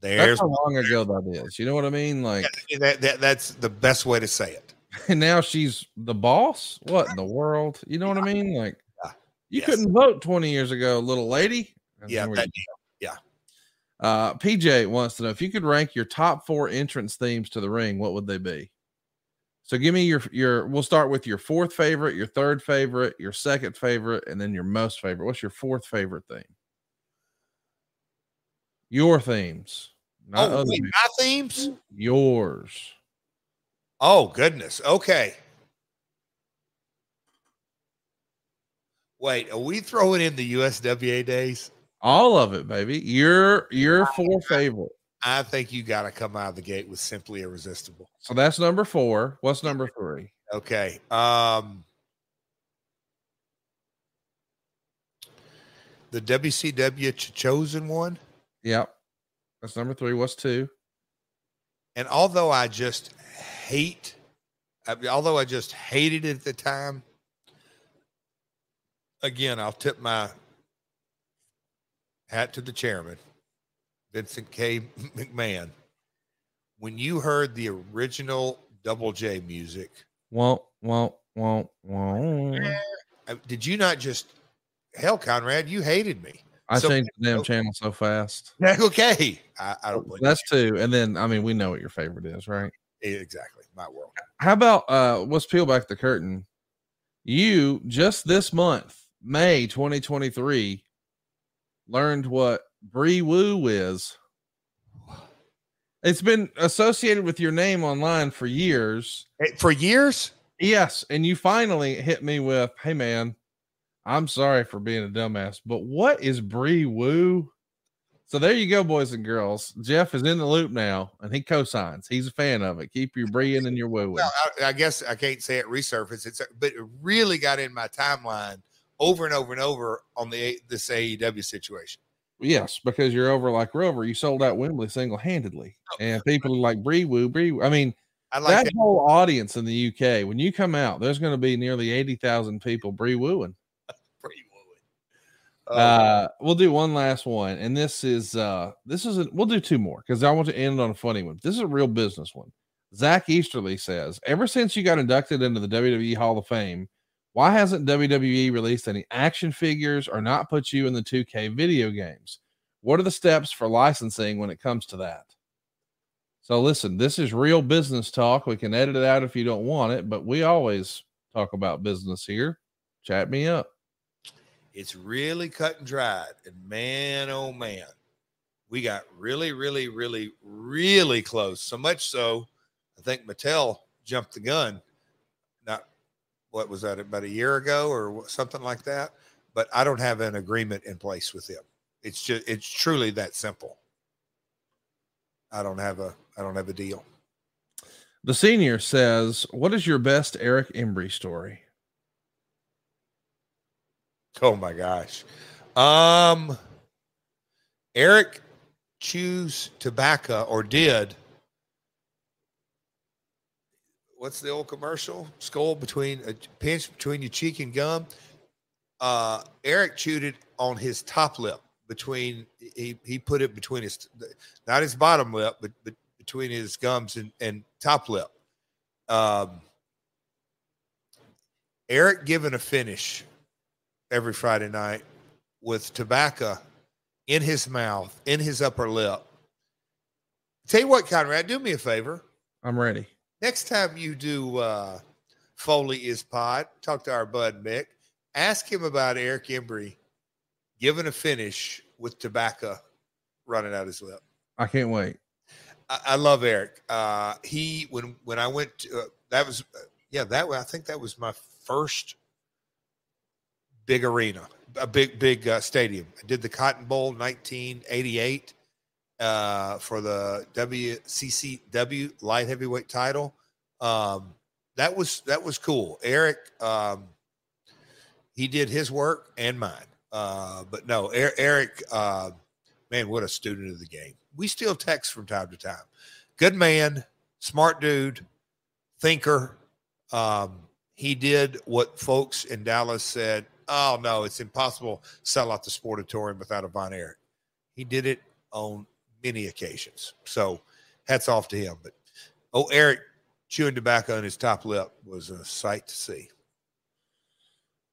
There's that's how long ago that is. You know what I mean? Like yeah, that, that, that's the best way to say it. And now she's the boss. What in the world? You know yeah. what I mean? Like yeah. you yes. couldn't vote twenty years ago, little lady. And yeah. That, yeah. Uh, P J wants to know if you could rank your top four entrance themes to the ring, what would they be? So give me your, your, we'll start with your fourth favorite, your third favorite, your second favorite, and then your most favorite. What's your fourth favorite theme? Your themes. Not oh, wait, my themes? Yours. Oh, goodness. Okay. Wait, are we throwing in the U S W A days? All of it, baby. Your your four favorite. I think you got to come out of the gate with Simply Irresistible. So that's number four. What's number three? Okay. Um, the W C W Chosen One. Yep. That's number three. What's two? And although I just hate, I mean, although I just hated it at the time, again, I'll tip my hat to the chairman, Vincent K. McMahon. When you heard the original Double J music, well, well, well, well, did you not just hell, Conrad? You hated me. I so, changed the damn okay. channel so fast. Okay, I, I don't. That's you. two, and then I mean, we know what your favorite is, right? Exactly, my world. How about uh, let's peel back the curtain. You just this month, May twenty twenty-three. Learned what Bree Woo is. It's been associated with your name online for years. For years? Yes. And you finally hit me with, hey man, I'm sorry for being a dumbass, but what is Bree Woo? So there you go, boys and girls. Jeff is in the loop now and he co-signs. He's a fan of it. Keep your Bree in and your woo. Well, I, I guess I can't say it resurfaced. It's, but it really got in my timeline over and over and over on the this A E W situation. Yes, because you're over like Rover. You sold out Wembley single-handedly. Oh, and people are like, Bree Woo, Bree Woo. I mean, I like that, that whole audience in the U K, when you come out, there's going to be nearly eighty thousand people Bree Wooing. Bree Wooing. Um, uh, we'll do one last one. And this is, uh, this is, a, we'll do two more because I want to end on a funny one. This is a real business one. Zach Easterly says, ever since you got inducted into the W W E Hall of Fame, why hasn't W W E released any action figures or not put you in the two K video games? What are the steps for licensing when it comes to that? So listen, this is real business talk. We can edit it out if you don't want it, but we always talk about business here. Chat me up. It's really cut and dried. And man, oh man, we got really, really, really, really close. So much so, I think Mattel jumped the gun. What was that, about a year ago or something like that? But I don't have an agreement in place with him. It's just, it's truly that simple. I don't have a, I don't have a deal. The senior says, what is your best Eric Embry story? Oh my gosh. Um, Eric chews tobacco or did. What's the old commercial? Skull between a pinch between your cheek and gum. Uh, Eric chewed it on his top lip between he, he put it between his, not his bottom lip, but, but between his gums and, and top lip. Um, Eric given a finish every Friday night with tobacco in his mouth, in his upper lip. Tell you what, Conrad, do me a favor. I'm ready. Next time you do uh, Foley is Pod, talk to our bud Mick. Ask him about Eric Embry giving a finish with tobacco running out his lip. I can't wait. I, I love Eric. Uh, he when when I went to, uh, that was uh, yeah that I think that was my first big arena, a big big uh, stadium. I did the Cotton Bowl nineteen eighty-eight. Uh, for the W C C W light heavyweight title. Um, that was, that was cool. Eric, um, he did his work and mine. Uh, but no, er Eric, uh, Man, what a student of the game. We still text from time to time. Good man, smart dude, thinker. Um, he did what folks in Dallas said, oh, no, it's impossible to sell out the Sportatorium without a Von Erich. He did it on many occasions. So hats off to him. But, oh, Eric chewing tobacco on his top lip was a sight to see.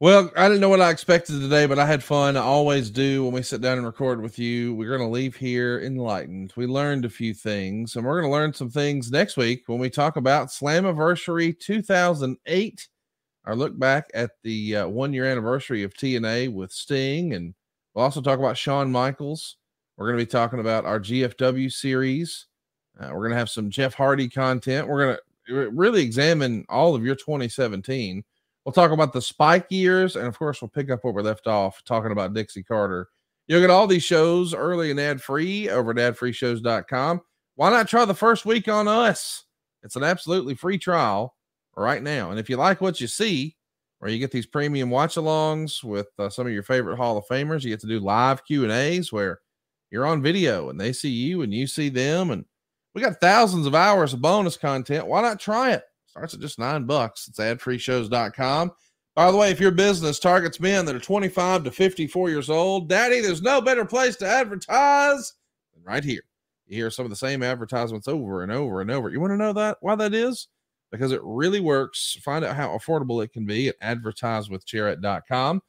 Well, I didn't know what I expected today, but I had fun. I always do when we sit down and record with you. We're going to leave here enlightened. We learned a few things, and we're going to learn some things next week when we talk about Slammiversary two thousand eight. Our look back at the uh, one-year anniversary of T N A with Sting, and we'll also talk about Shawn Michaels. We're going to be talking about our G F W series. Uh, we're going to have some Jeff Hardy content. We're going to really examine all of your twenty seventeen. We'll talk about the Spike years, and, of course, we'll pick up where we left off talking about Dixie Carter. You'll get all these shows early and ad-free over at ad free shows dot com. Why not try the first week on us? It's an absolutely free trial right now. And if you like what you see, or you get these premium watch-alongs with uh, some of your favorite Hall of Famers, you get to do live Q and A's where you're on video, and they see you, and you see them. And we got thousands of hours of bonus content. Why not try it? Starts at just nine bucks. It's ad free shows dot com. By the way, if your business targets men that are twenty-five to fifty-four years old, Daddy, there's no better place to advertise than right here. You hear some of the same advertisements over and over and over. You want to know that why that is? Because it really works. Find out how affordable it can be at advertise with jarrett dot com.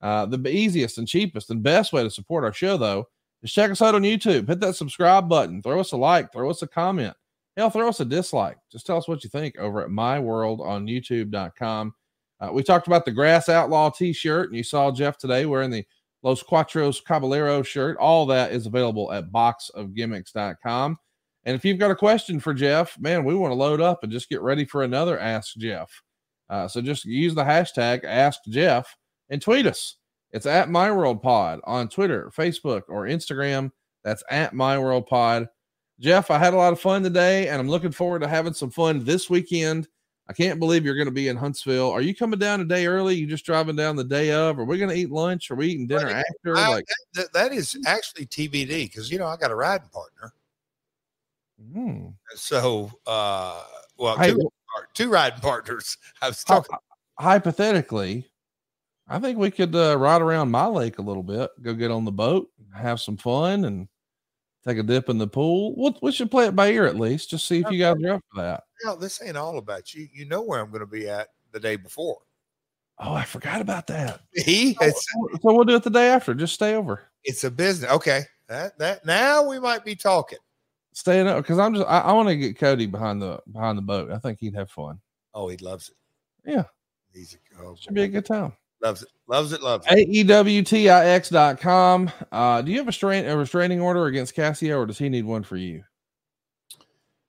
Uh, the easiest and cheapest and best way to support our show, though, is check us out on YouTube. Hit that subscribe button. Throw us a like. Throw us a comment. Hell, throw us a dislike. Just tell us what you think over at my world on youtube dot com. Uh, we talked about the Grass Outlaw t-shirt, and you saw Jeff today wearing the Los Cuatros Caballero shirt. All that is available at box of gimmicks dot com. And if you've got a question for Jeff, man, we want to load up and just get ready for another Ask Jeff. Uh, so just use the hashtag Ask Jeff and tweet us. It's at MyWorldPod on Twitter, Facebook, or Instagram. That's at MyWorldPod. Jeff, I had a lot of fun today, and I'm looking forward to having some fun this weekend. I can't believe you're going to be in Huntsville. Are you coming down a day early? You just driving down the day of? Are we going to eat lunch? Are we eating dinner I, after? I, like that, that is actually T B D because, you know, I got a riding partner. Hmm. So, uh, well, two, I, two riding partners. I was talking. Hypothetically, I think we could uh, ride around my lake a little bit, go get on the boat, have some fun, and take a dip in the pool. We'll, we should play it by ear at least. Just see if you guys are up for that. No, this ain't all about you. You know where I'm going to be at the day before. Oh, I forgot about that. He so, so we'll do it the day after. Just stay over. It's a business. Okay. That that now we might be talking. Staying up because I'm just I, I want to get Cody behind the behind the boat. I think he'd have fun. Oh, he loves it. Yeah. He's a, oh, should be a good time. Loves it. Loves it. Loves it. A E W T I X dot com. Uh, do you have a, strain, a restraining order against Cassio, or does he need one for you?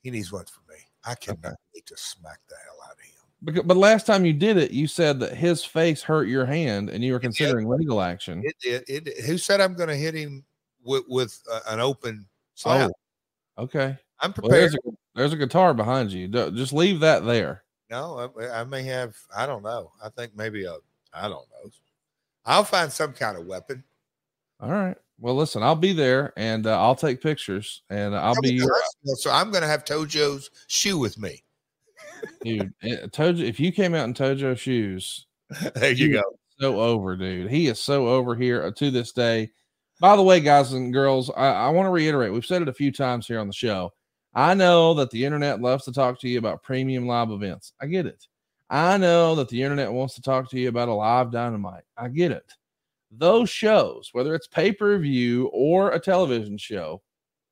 He needs one for me. I cannot okay. need to smack the hell out of him. Because, but last time you did it, you said that his face hurt your hand, and you were considering it, legal action. It did. It, it, who said I'm going to hit him with, with uh, an open slap? Oh, okay. I'm prepared. Well, there's, a, there's a guitar behind you. Just leave that there. No, I, I may have, I don't know. I think maybe a I don't know. I'll find some kind of weapon. All right. Well, listen, I'll be there, and uh, I'll take pictures, and uh, I'll be. Your... So I'm going to have Tojo's shoe with me. Dude, it, Tojo, if you came out in Tojo shoes, there you go. So over, dude. He is so over here to this day. By the way, guys and girls, I, I want to reiterate. We've said it a few times here on the show. I know that the internet loves to talk to you about premium live events. I get it. I know that the internet wants to talk to you about a live Dynamite. I get it. Those shows, whether it's pay-per-view or a television show,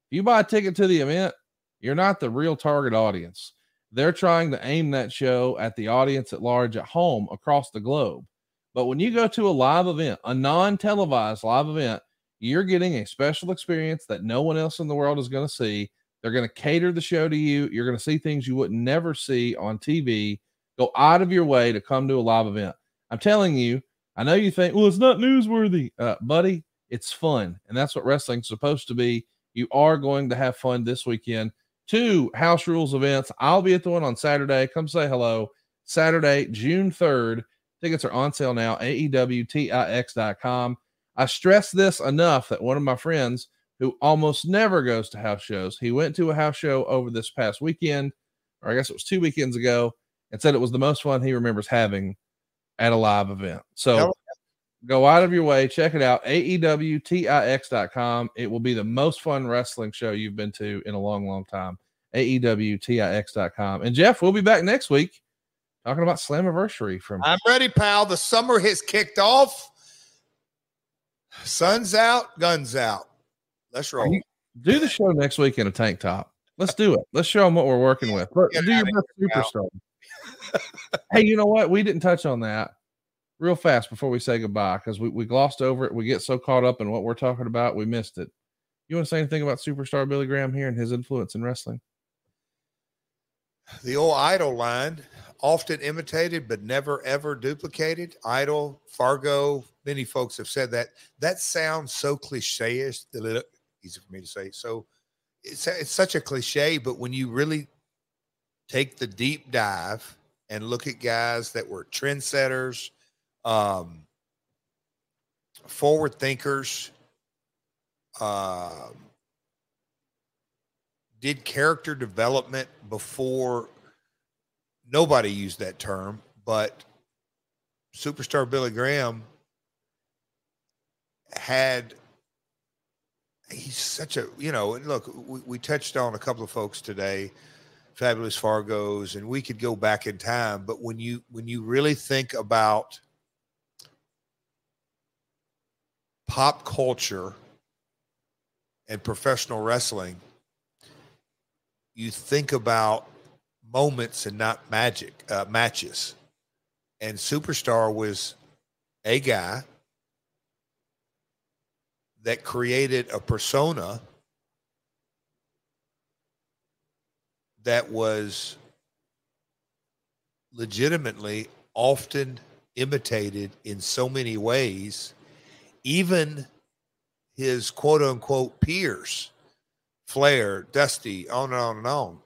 if you buy a ticket to the event, you're not the real target audience. They're trying to aim that show at the audience at large at home across the globe. But when you go to a live event, a non-televised live event, you're getting a special experience that no one else in the world is going to see. They're going to cater the show to you. You're going to see things you would never see on T V. Go out of your way to come to a live event. I'm telling you, I know you think, well, it's not newsworthy, uh, buddy. It's fun. And that's what wrestling's supposed to be. You are going to have fun this weekend. Two House Rules events. I'll be at the one on Saturday. Come say hello. Saturday, June third. Tickets are on sale now, A E W T I X dot com. I stress this enough that one of my friends who almost never goes to house shows. He went to a house show over this past weekend, or I guess it was two weekends ago, and said it was the most fun he remembers having at a live event. So Hell yeah. Go out of your way, check it out, A E W T I X dot com. It will be the most fun wrestling show you've been to in a long, long time, A E W T I X dot com. And Jeff, we'll be back next week talking about Slammiversary. From I'm ready, pal. The summer has kicked off. Sun's out, guns out. Let's roll. Do the show next week in a tank top. Let's do it. Let's show them what we're working with. Look, do your best superstar. Hey, you know what? We didn't touch on that real fast before we say goodbye, because we, we glossed over it. We get so caught up in what we're talking about, we missed it. You want to say anything about superstar Billy Graham here and his influence in wrestling? The old idol line, often imitated but never ever duplicated. Idol, Fargo, many folks have said that. That sounds so cliche-ish, easy for me to say. So it's, it's such a cliche, but when you really take the deep dive and look at guys that were trendsetters, um, forward thinkers, uh, did character development before nobody used that term, but superstar Billy Graham had, he's such a, you know, look, we, we touched on a couple of folks today, Fabulous Fargo's, and we could go back in time, but when you, when you really think about pop culture and professional wrestling, you think about moments and not magic uh, matches. And superstar was a guy that created a persona that was legitimately often imitated in so many ways. Even his quote-unquote peers, Flair, Dusty, on and on and on,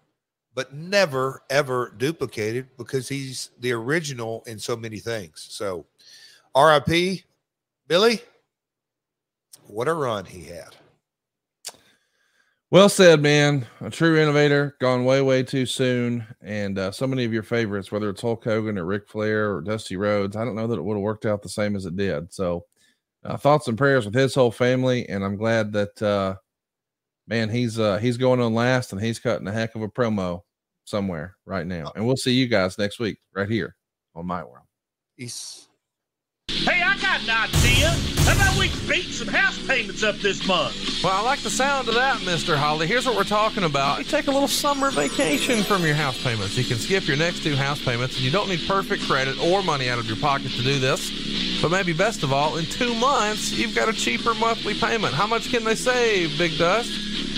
but never, ever duplicated, because he's the original in so many things. So R I P Billy, what a run he had. Well said, man. A true innovator, gone way, way too soon. And uh, so many of your favorites, whether it's Hulk Hogan or Ric Flair or Dusty Rhodes, I don't know that it would have worked out the same as it did. So uh, thoughts and prayers with his whole family. And I'm glad that, uh, man, he's uh, he's going on last, and he's cutting a heck of a promo somewhere right now. And we'll see you guys next week right here on My World. Peace. Hey, I got an idea. How about we beat some house payments up this month? Well, I like the sound of that, Mister Holly. Here's what we're talking about. You take a little summer vacation from your house payments. You can skip your next two house payments, and you don't need perfect credit or money out of your pocket to do this. But maybe best of all, in two months, you've got a cheaper monthly payment. How much can they save, Big Dust?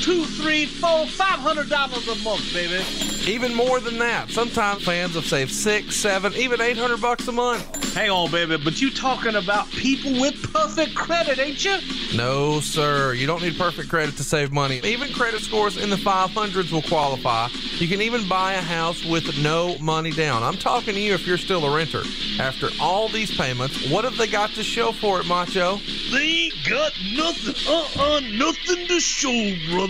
Two, three, four, five hundred dollars a month, baby. Even more than that. Sometimes fans have saved six, seven, even eight hundred bucks a month. Hang on, baby, but you talking about people with perfect credit, ain't you? No, sir. You don't need perfect credit to save money. Even credit scores in the five hundreds will qualify. You can even buy a house with no money down. I'm talking to you if you're still a renter. After all these payments, what have they got to show for it, Macho? They ain't got nothing. Uh-uh, nothing to show, brother.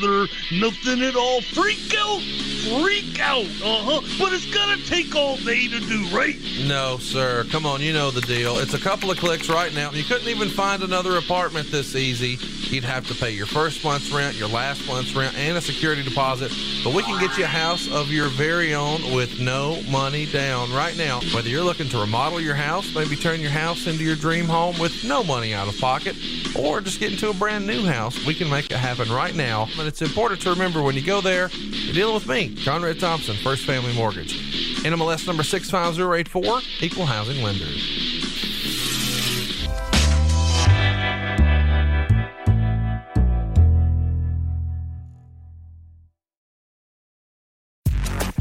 Nothing at all. Freak out, freak out. Uh-huh. But it's gonna take all day to do, right? No, sir. Come on, you know the deal. It's a couple of clicks right now. You couldn't even find another apartment this easy. You'd have to pay your first month's rent, your last month's rent, and a security deposit. But we can get you a house of your very own with no money down right now. Whether you're looking to remodel your house, maybe turn your house into your dream home with no money out of pocket, or just get into a brand new house, we can make it happen right now. And it's important to remember when you go there, you're dealing with me, Conrad Thompson, First Family Mortgage. N M L S number six five zero eight four, Equal Housing Lenders.